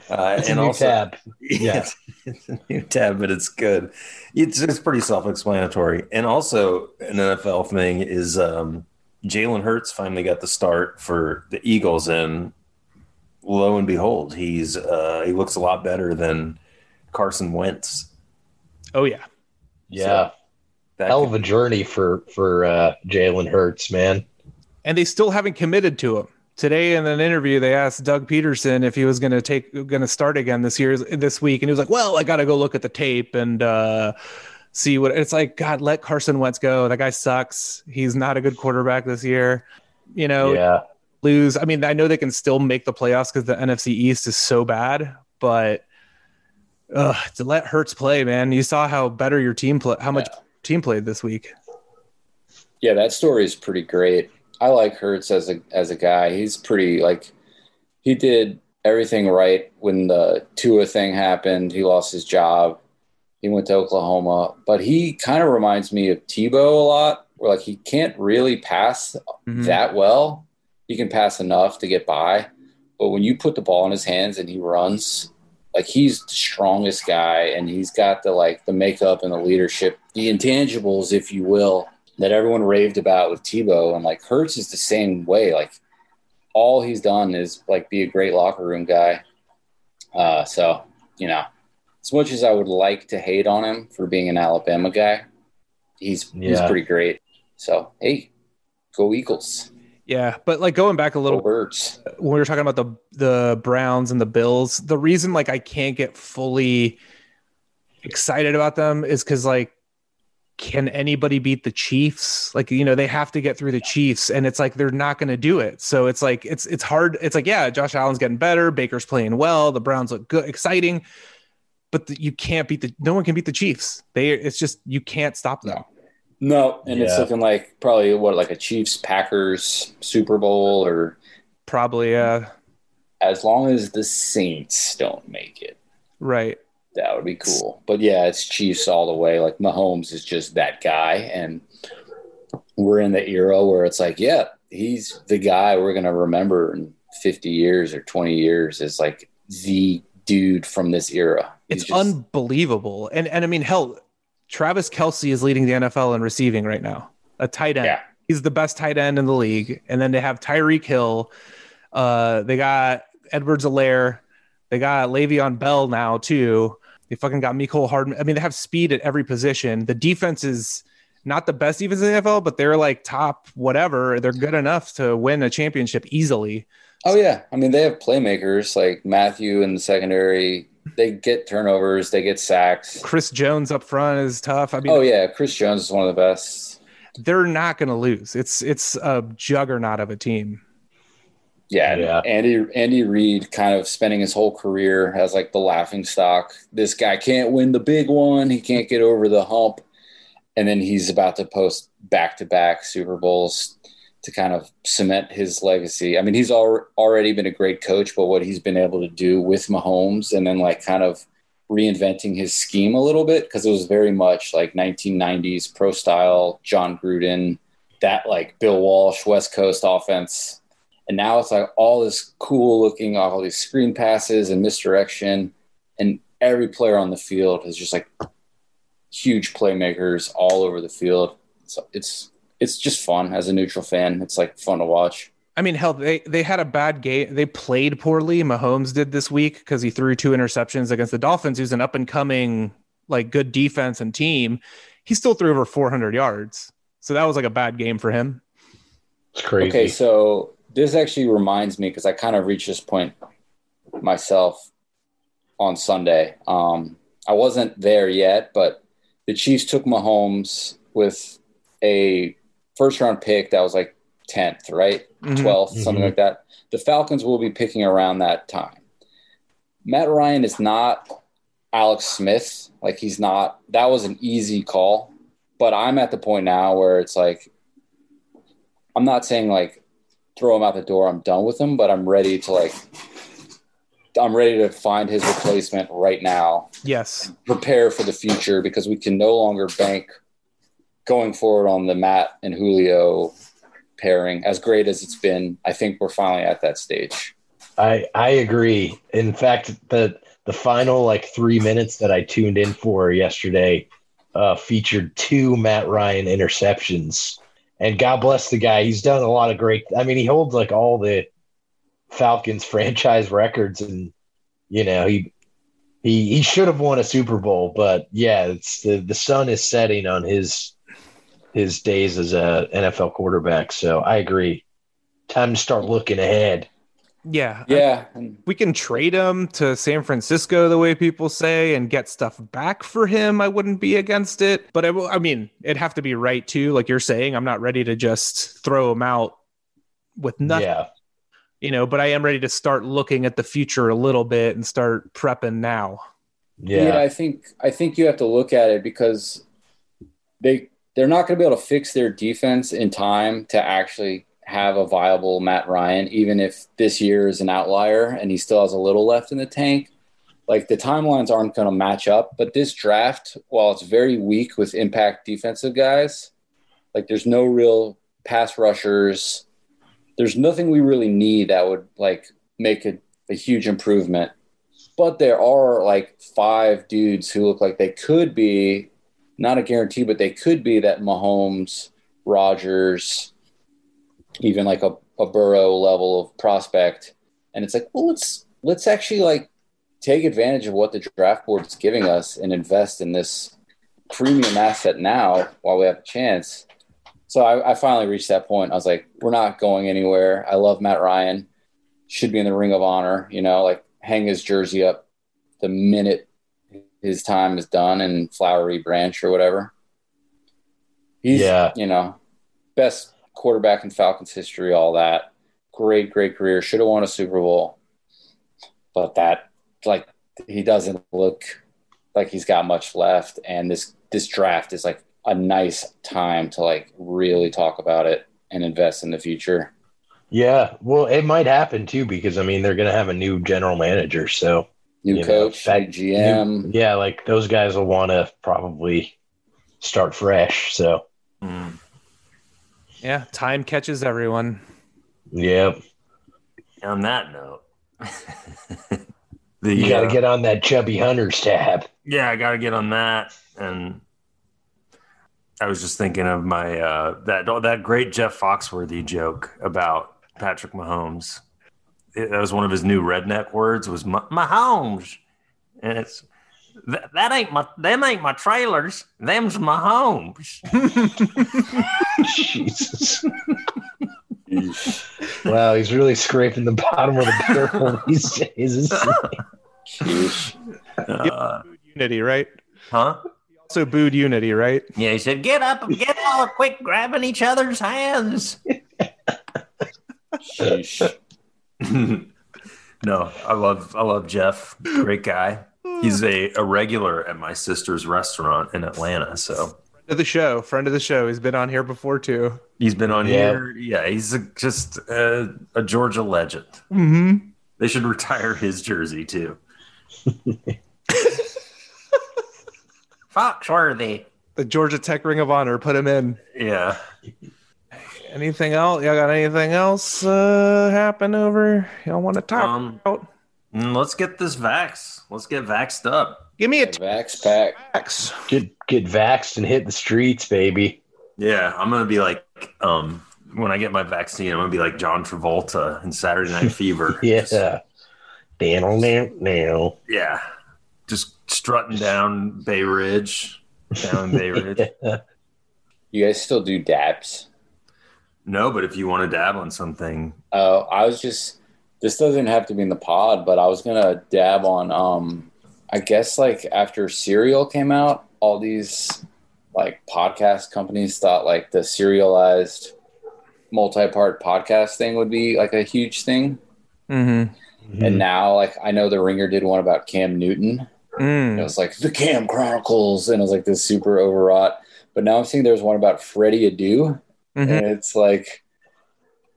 Uh, it's and a new also, tab. Yeah, it's a new tab, but it's good. It's it's pretty self-explanatory. And also, an N F L thing is um, Jalen Hurts finally got the start for the Eagles, and lo and behold, he's uh, he looks a lot better than Carson Wentz. Oh yeah, yeah, so hell of a journey for for uh, Jalen Hurts, man. And they still haven't committed to him. Today in an interview, they asked Doug Peterson if he was going to take, going to start again this year, this week, and he was like, "Well, I got to go look at the tape and uh, see what." It's like, God, let Carson Wentz go. That guy sucks. He's not a good quarterback this year. You know, yeah. lose. I mean, I know they can still make the playoffs because the N F C East is so bad, but uh, to let Hurts play, man, you saw how better your team play, how much yeah. team played this week. Yeah, that story is pretty great. I like Hurts as a as a guy. He's pretty, like, he did everything right when the Tua thing happened. He lost his job. He went to Oklahoma. But he kind of reminds me of Tebow a lot, where, like, he can't really pass mm-hmm. that well. He can pass enough to get by. But when you put the ball in his hands and he runs, like, he's the strongest guy, and he's got the, like, the makeup and the leadership, the intangibles, if you will, that everyone raved about with Tebow. And, like, Hurts is the same way. Like, all he's done is, like, be a great locker room guy. Uh, so, you know, as much as I would like to hate on him for being an Alabama guy, he's yeah. he's pretty great. So, hey, go Eagles. Yeah, but, like, going back a little bit, when we were talking about the the Browns and the Bills, the reason, like, I can't get fully excited about them is because, like, can anybody beat the Chiefs? Like, you know, they have to get through the Chiefs, and it's like, they're not going to do it. So it's like, it's, it's hard. It's like, yeah, Josh Allen's getting better. Baker's playing well. The Browns look good, exciting, but the, you can't beat the, no one can beat the Chiefs. They, it's just, you can't stop them. No. And yeah. It's looking like probably what, like a Chiefs Packers Super Bowl or probably, uh, as long as the Saints don't make it. Right. That would be cool. But, yeah, it's Chiefs all the way. Like, Mahomes is just that guy. And we're in the era where it's like, yeah, he's the guy we're going to remember in fifty years or twenty years as, like, the dude from this era. He's it's just unbelievable. And, and I mean, hell, Travis Kelce is leading the N F L in receiving right now. A tight end. Yeah. He's the best tight end in the league. And then they have Tyreek Hill. Uh, they got Edwards-Helaire. They got Le'Veon Bell now, too. They fucking got Mecole Hardman. I mean, they have speed at every position. The defense is not the best defense in the N F L, but they're like top whatever. They're good enough to win a championship easily. Oh, yeah. I mean, they have playmakers like Matthew in the secondary. They get turnovers. They get sacks. Chris Jones up front is tough. I mean, oh, yeah. Chris Jones is one of the best. They're not going to lose. It's it's a juggernaut of a team. Yeah, yeah, Andy Andy Reid kind of spending his whole career as like the laughing stock. This guy can't win the big one. He can't get over the hump. And then he's about to post back-to-back Super Bowls to kind of cement his legacy. I mean, he's al- already been a great coach, but what he's been able to do with Mahomes and then like kind of reinventing his scheme a little bit, because it was very much like nineteen nineties pro style, John Gruden, that like Bill Walsh, West Coast offense. And now it's like all this cool looking, all these screen passes and misdirection. And every player on the field is just like huge playmakers all over the field. So it's it's just fun as a neutral fan. It's like fun to watch. I mean, hell, they, they had a bad game. They played poorly. Mahomes did this week because he threw two interceptions against the Dolphins, who's an up and coming, like good defense and team. He still threw over four hundred yards. So that was like a bad game for him. It's crazy. Okay, so this actually reminds me, because I kind of reached this point myself on Sunday. Um, I wasn't there yet, but the Chiefs took Mahomes with a first-round pick that was like tenth, right? twelfth, mm-hmm. something mm-hmm. like that. The Falcons will be picking around that time. Matt Ryan is not Alex Smith. Like, he's not – that was an easy call. But I'm at the point now where it's like – I'm not saying like – throw him out the door, I'm done with him, but I'm ready to like I'm ready to find his replacement right now. Yes. Prepare for the future, because we can no longer bank going forward on the Matt and Julio pairing. As great as it's been, I think we're finally at that stage. I I agree. In fact, the the final like three minutes that I tuned in for yesterday uh, featured two Matt Ryan interceptions. And God bless the guy. He's done a lot of great – I mean, he holds, like, all the Falcons franchise records. And, you know, he he he should have won a Super Bowl. But, yeah, it's the, the sun is setting on his his days as an N F L quarterback. So, I agree. Time to start looking ahead. Yeah. Yeah. I, we can trade him to San Francisco, the way people say, and get stuff back for him. I wouldn't be against it. But I, will, I mean, it'd have to be right, too. Like you're saying, I'm not ready to just throw him out with nothing. Yeah. You know, but I am ready to start looking at the future a little bit and start prepping now. Yeah. yeah I think I think you have to look at it, because they, they're not going to be able to fix their defense in time to actually have a viable Matt Ryan, even if this year is an outlier and he still has a little left in the tank. Like, the timelines aren't going to match up, but this draft, while it's very weak with impact defensive guys, like there's no real pass rushers. There's nothing we really need that would like make a, a huge improvement, but there are like five dudes who look like they could be, not a guarantee, but they could be that Mahomes, Rodgers, even like a, a Burrow level of prospect. And it's like, well, let's, let's actually like take advantage of what the draft board is giving us and invest in this premium asset now while we have a chance. So I, I finally reached that point. I was like, we're not going anywhere. I love Matt Ryan. Should be in the Ring of Honor, you know, like hang his jersey up the minute his time is done in Flowery Branch or whatever. He's, yeah. you know, best quarterback in Falcons history, all that. Great, great career. Should have won a Super Bowl. But that, like, he doesn't look like he's got much left. And this, this draft is, like, a nice time to, like, really talk about it and invest in the future. Yeah. Well, it might happen, too, because, I mean, they're going to have a new general manager. So, new coach, know, that, G M. New, yeah, like, those guys will want to probably start fresh. So, mm. yeah, time catches everyone. Yep. On that note, the, you got to uh, get on that Chubby Hunters tab. Yeah, I got to get on that. And I was just thinking of my uh, that that great Jeff Foxworthy joke about Patrick Mahomes. It, that was one of his new redneck words. Was Mahomes, and it's that, that ain't my them ain't my trailers. Them's Mahomes. Jesus. Wow, he's really scraping the bottom of the barrel these days. uh, Unity, right? Huh? So booed Unity, right? Yeah, he said, get up and get all quick, grabbing each other's hands. Sheesh. No, I love I love Jeff. Great guy. He's a, a regular at my sister's restaurant in Atlanta. So friend of the show. Friend of the show. He's been on here before, too. He's been on yeah. here. Yeah, he's a, just a, a Georgia legend. Mm-hmm. They should retire his jersey, too. Foxworthy. The Georgia Tech Ring of Honor. Put him in. Yeah. Anything else? Y'all got anything else uh, happen over? Y'all want to talk um, about? Let's get this vax. Let's get vaxxed up. Give me a t- vax pack. Vax. Get get vaxxed and hit the streets, baby. Yeah, I'm gonna be like, um, when I get my vaccine, I'm gonna be like John Travolta in Saturday Night Fever. Yeah. Just, now, now, now. Yeah. Just strutting down Bay Ridge, down Bay Ridge. Yeah. You guys still do dabs? No, but if you want to dab on something. Oh, uh, I was just, this doesn't have to be in the pod, but I was going to dab on, um, I guess, like, after cereal came out, all these, like, podcast companies thought, like, the serialized multi-part podcast thing would be, like, a huge thing. Mm-hmm. Mm-hmm. And now, like, I know The Ringer did one about Cam Newton. Mm. It was like the Cam Chronicles, and it was like this super overwrought. But now I'm seeing there's one about Freddie Adu, mm-hmm. and it's like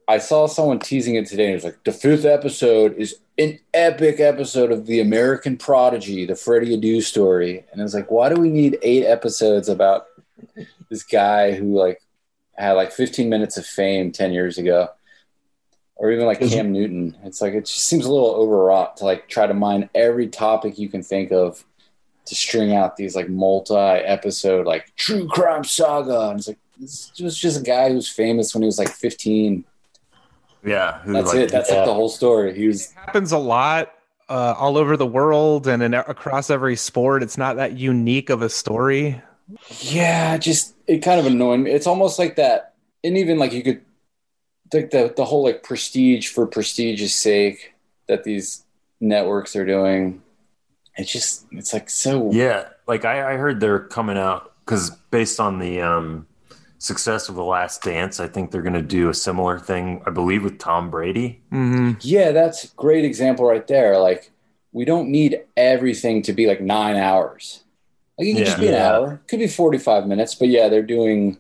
I saw someone teasing it today. And it was like the fifth episode is an epic episode of The American Prodigy, the Freddie Adu story. And it's like, why do we need eight episodes about this guy who like had like fifteen minutes of fame ten years ago, or even like Cam Newton? It's like, it just seems a little overwrought to like try to mine every topic you can think of to string out these like multi-episode, like true crime saga. And it's like, this was just a guy who was famous when he was like fifteen. Yeah. Who That's like, it. That's yeah. like the whole story. He was- it happens a lot uh, all over the world and in, across every sport. It's not that unique of a story. Yeah. Just, it kind of annoyed me. It's almost like that. And even like you could, like the, the whole like prestige for prestige's sake that these networks are doing. It's just, it's like, so yeah. Like I, I heard they're coming out because based on the um, success of The Last Dance, I think they're going to do a similar thing, I believe, with Tom Brady. Mm-hmm. Yeah. That's a great example right there. Like we don't need everything to be like nine hours. Like it can yeah. just be an yeah. hour. Could be forty-five minutes, but yeah, they're doing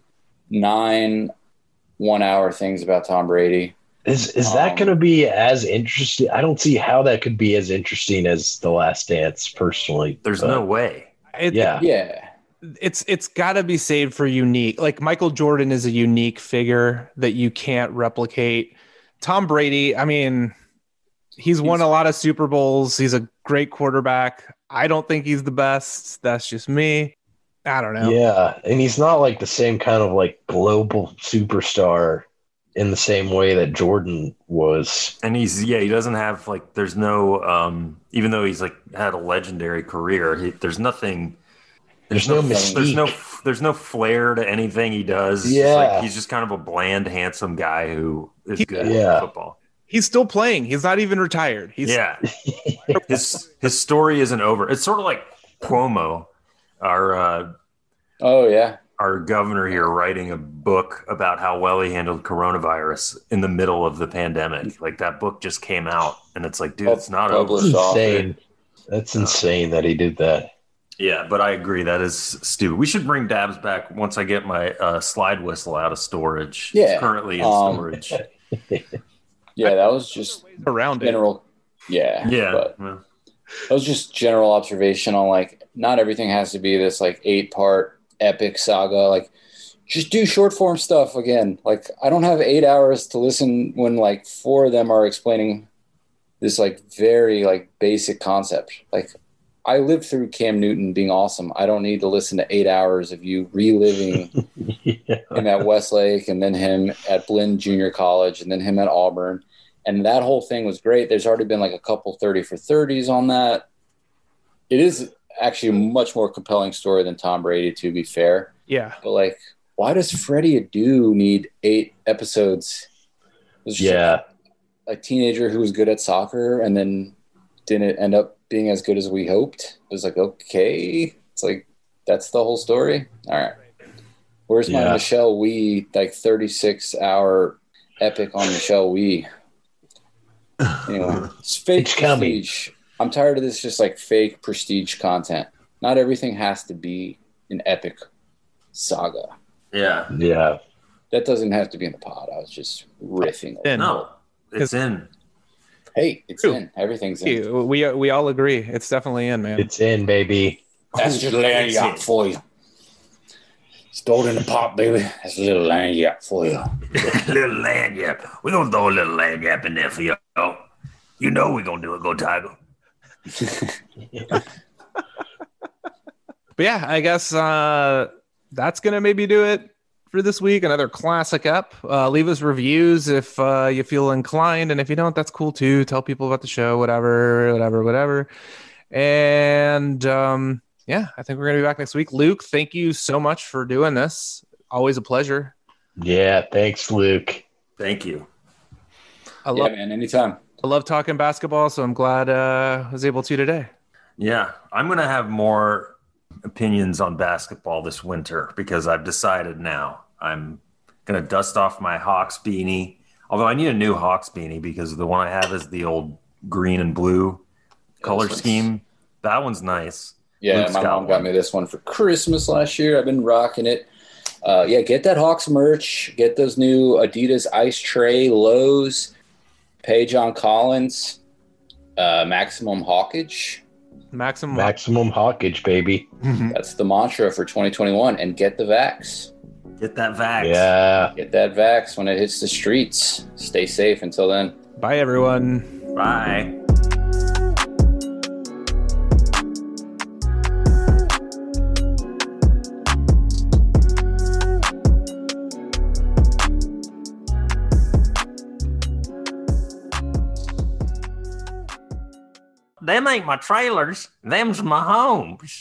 nine one hour things about Tom Brady. Is is um, that going to be as interesting? I don't see how that could be as interesting as The Last Dance personally. There's but, no way. It, yeah. Yeah. It's, it's gotta be saved for unique. Like Michael Jordan is a unique figure that you can't replicate. Tom Brady, I mean, he's, he's won a lot of Super Bowls. He's a great quarterback. I don't think he's the best. That's just me. I don't know. Yeah, and he's not like the same kind of like global superstar in the same way that Jordan was. And he's yeah, he doesn't have like there's no um, even though he's like had a legendary career, he, there's nothing. There's, there's no, no there's no there's no flair to anything he does. Yeah, like, he's just kind of a bland, handsome guy who is he, good yeah. at football. He's still playing. He's not even retired. He's yeah, his his story isn't over. It's sort of like Cuomo. Our uh, oh yeah, our governor here writing a book about how well he handled coronavirus in the middle of the pandemic. Like, that book just came out, and it's like, dude, that's it's not published. Insane. That's insane that he did that. Yeah, but I agree. That is stupid. We should bring Dabs back once I get my uh, slide whistle out of storage. Yeah. It's currently in um, storage. Yeah, that was just around general. It. Yeah. Yeah. But yeah. That was just general observation on, like, not everything has to be this, like, eight-part epic saga. Like, just do short-form stuff again. Like, I don't have eight hours to listen when, like, four of them are explaining this, like, very, like, basic concept. Like, I lived through Cam Newton being awesome. I don't need to listen to eight hours of you reliving yeah. him at Westlake, and then him at Blinn Junior College, and then him at Auburn. And that whole thing was great. There's already been like a couple thirty for thirties on that. It is actually a much more compelling story than Tom Brady, to be fair. Yeah. But like, why does Freddie Adu need eight episodes? It was just yeah. a, a teenager who was good at soccer and then didn't end up being as good as we hoped. It was like, okay. It's like, that's the whole story. All right. Where's my yeah. Michelle Wee, like thirty-six hour epic on Michelle Wee? Anyway, it's fake it's prestige. Coming. I'm tired of this just like fake prestige content. Not everything has to be an epic saga. Yeah. Yeah. That doesn't have to be in the pod. I was just riffing. It's no, it's in. Hey, it's True. in. Everything's in. We, we all agree. It's definitely in, man. It's in, baby. That's just land you got for you. Stole in the pot, baby. That's a little land yap for you. Little land yap. We're going to throw a little land yap in there for you. You know we're going to do it. Go Tiger. But yeah, I guess uh, that's going to maybe do it for this week. Another classic up. Uh, leave us reviews if uh, you feel inclined. And if you don't, that's cool too. Tell people about the show, whatever, whatever, whatever. And... um yeah, I think we're going to be back next week. Luke, thank you so much for doing this. Always a pleasure. Yeah, thanks, Luke. Thank you. I love, yeah, man, anytime. I love talking basketball, so I'm glad uh, I was able to today. Yeah, I'm going to have more opinions on basketball this winter because I've decided now I'm going to dust off my Hawks beanie, although I need a new Hawks beanie because the one I have is the old green and blue color nice. scheme. That one's nice. Yeah, Luke's my got mom got me this one for Christmas last year. I've been rocking it. Uh, yeah, get that Hawks merch. Get those new Adidas Ice Tray lows. Pay John Collins. Uh, maximum Hawkage. Maximum maximum Hawkage, baby. That's the mantra for twenty twenty-one. And get the vax. Get that vax. Yeah. Get that vax when it hits the streets. Stay safe until then. Bye, everyone. Bye. Them ain't my trailers. Them's my homes.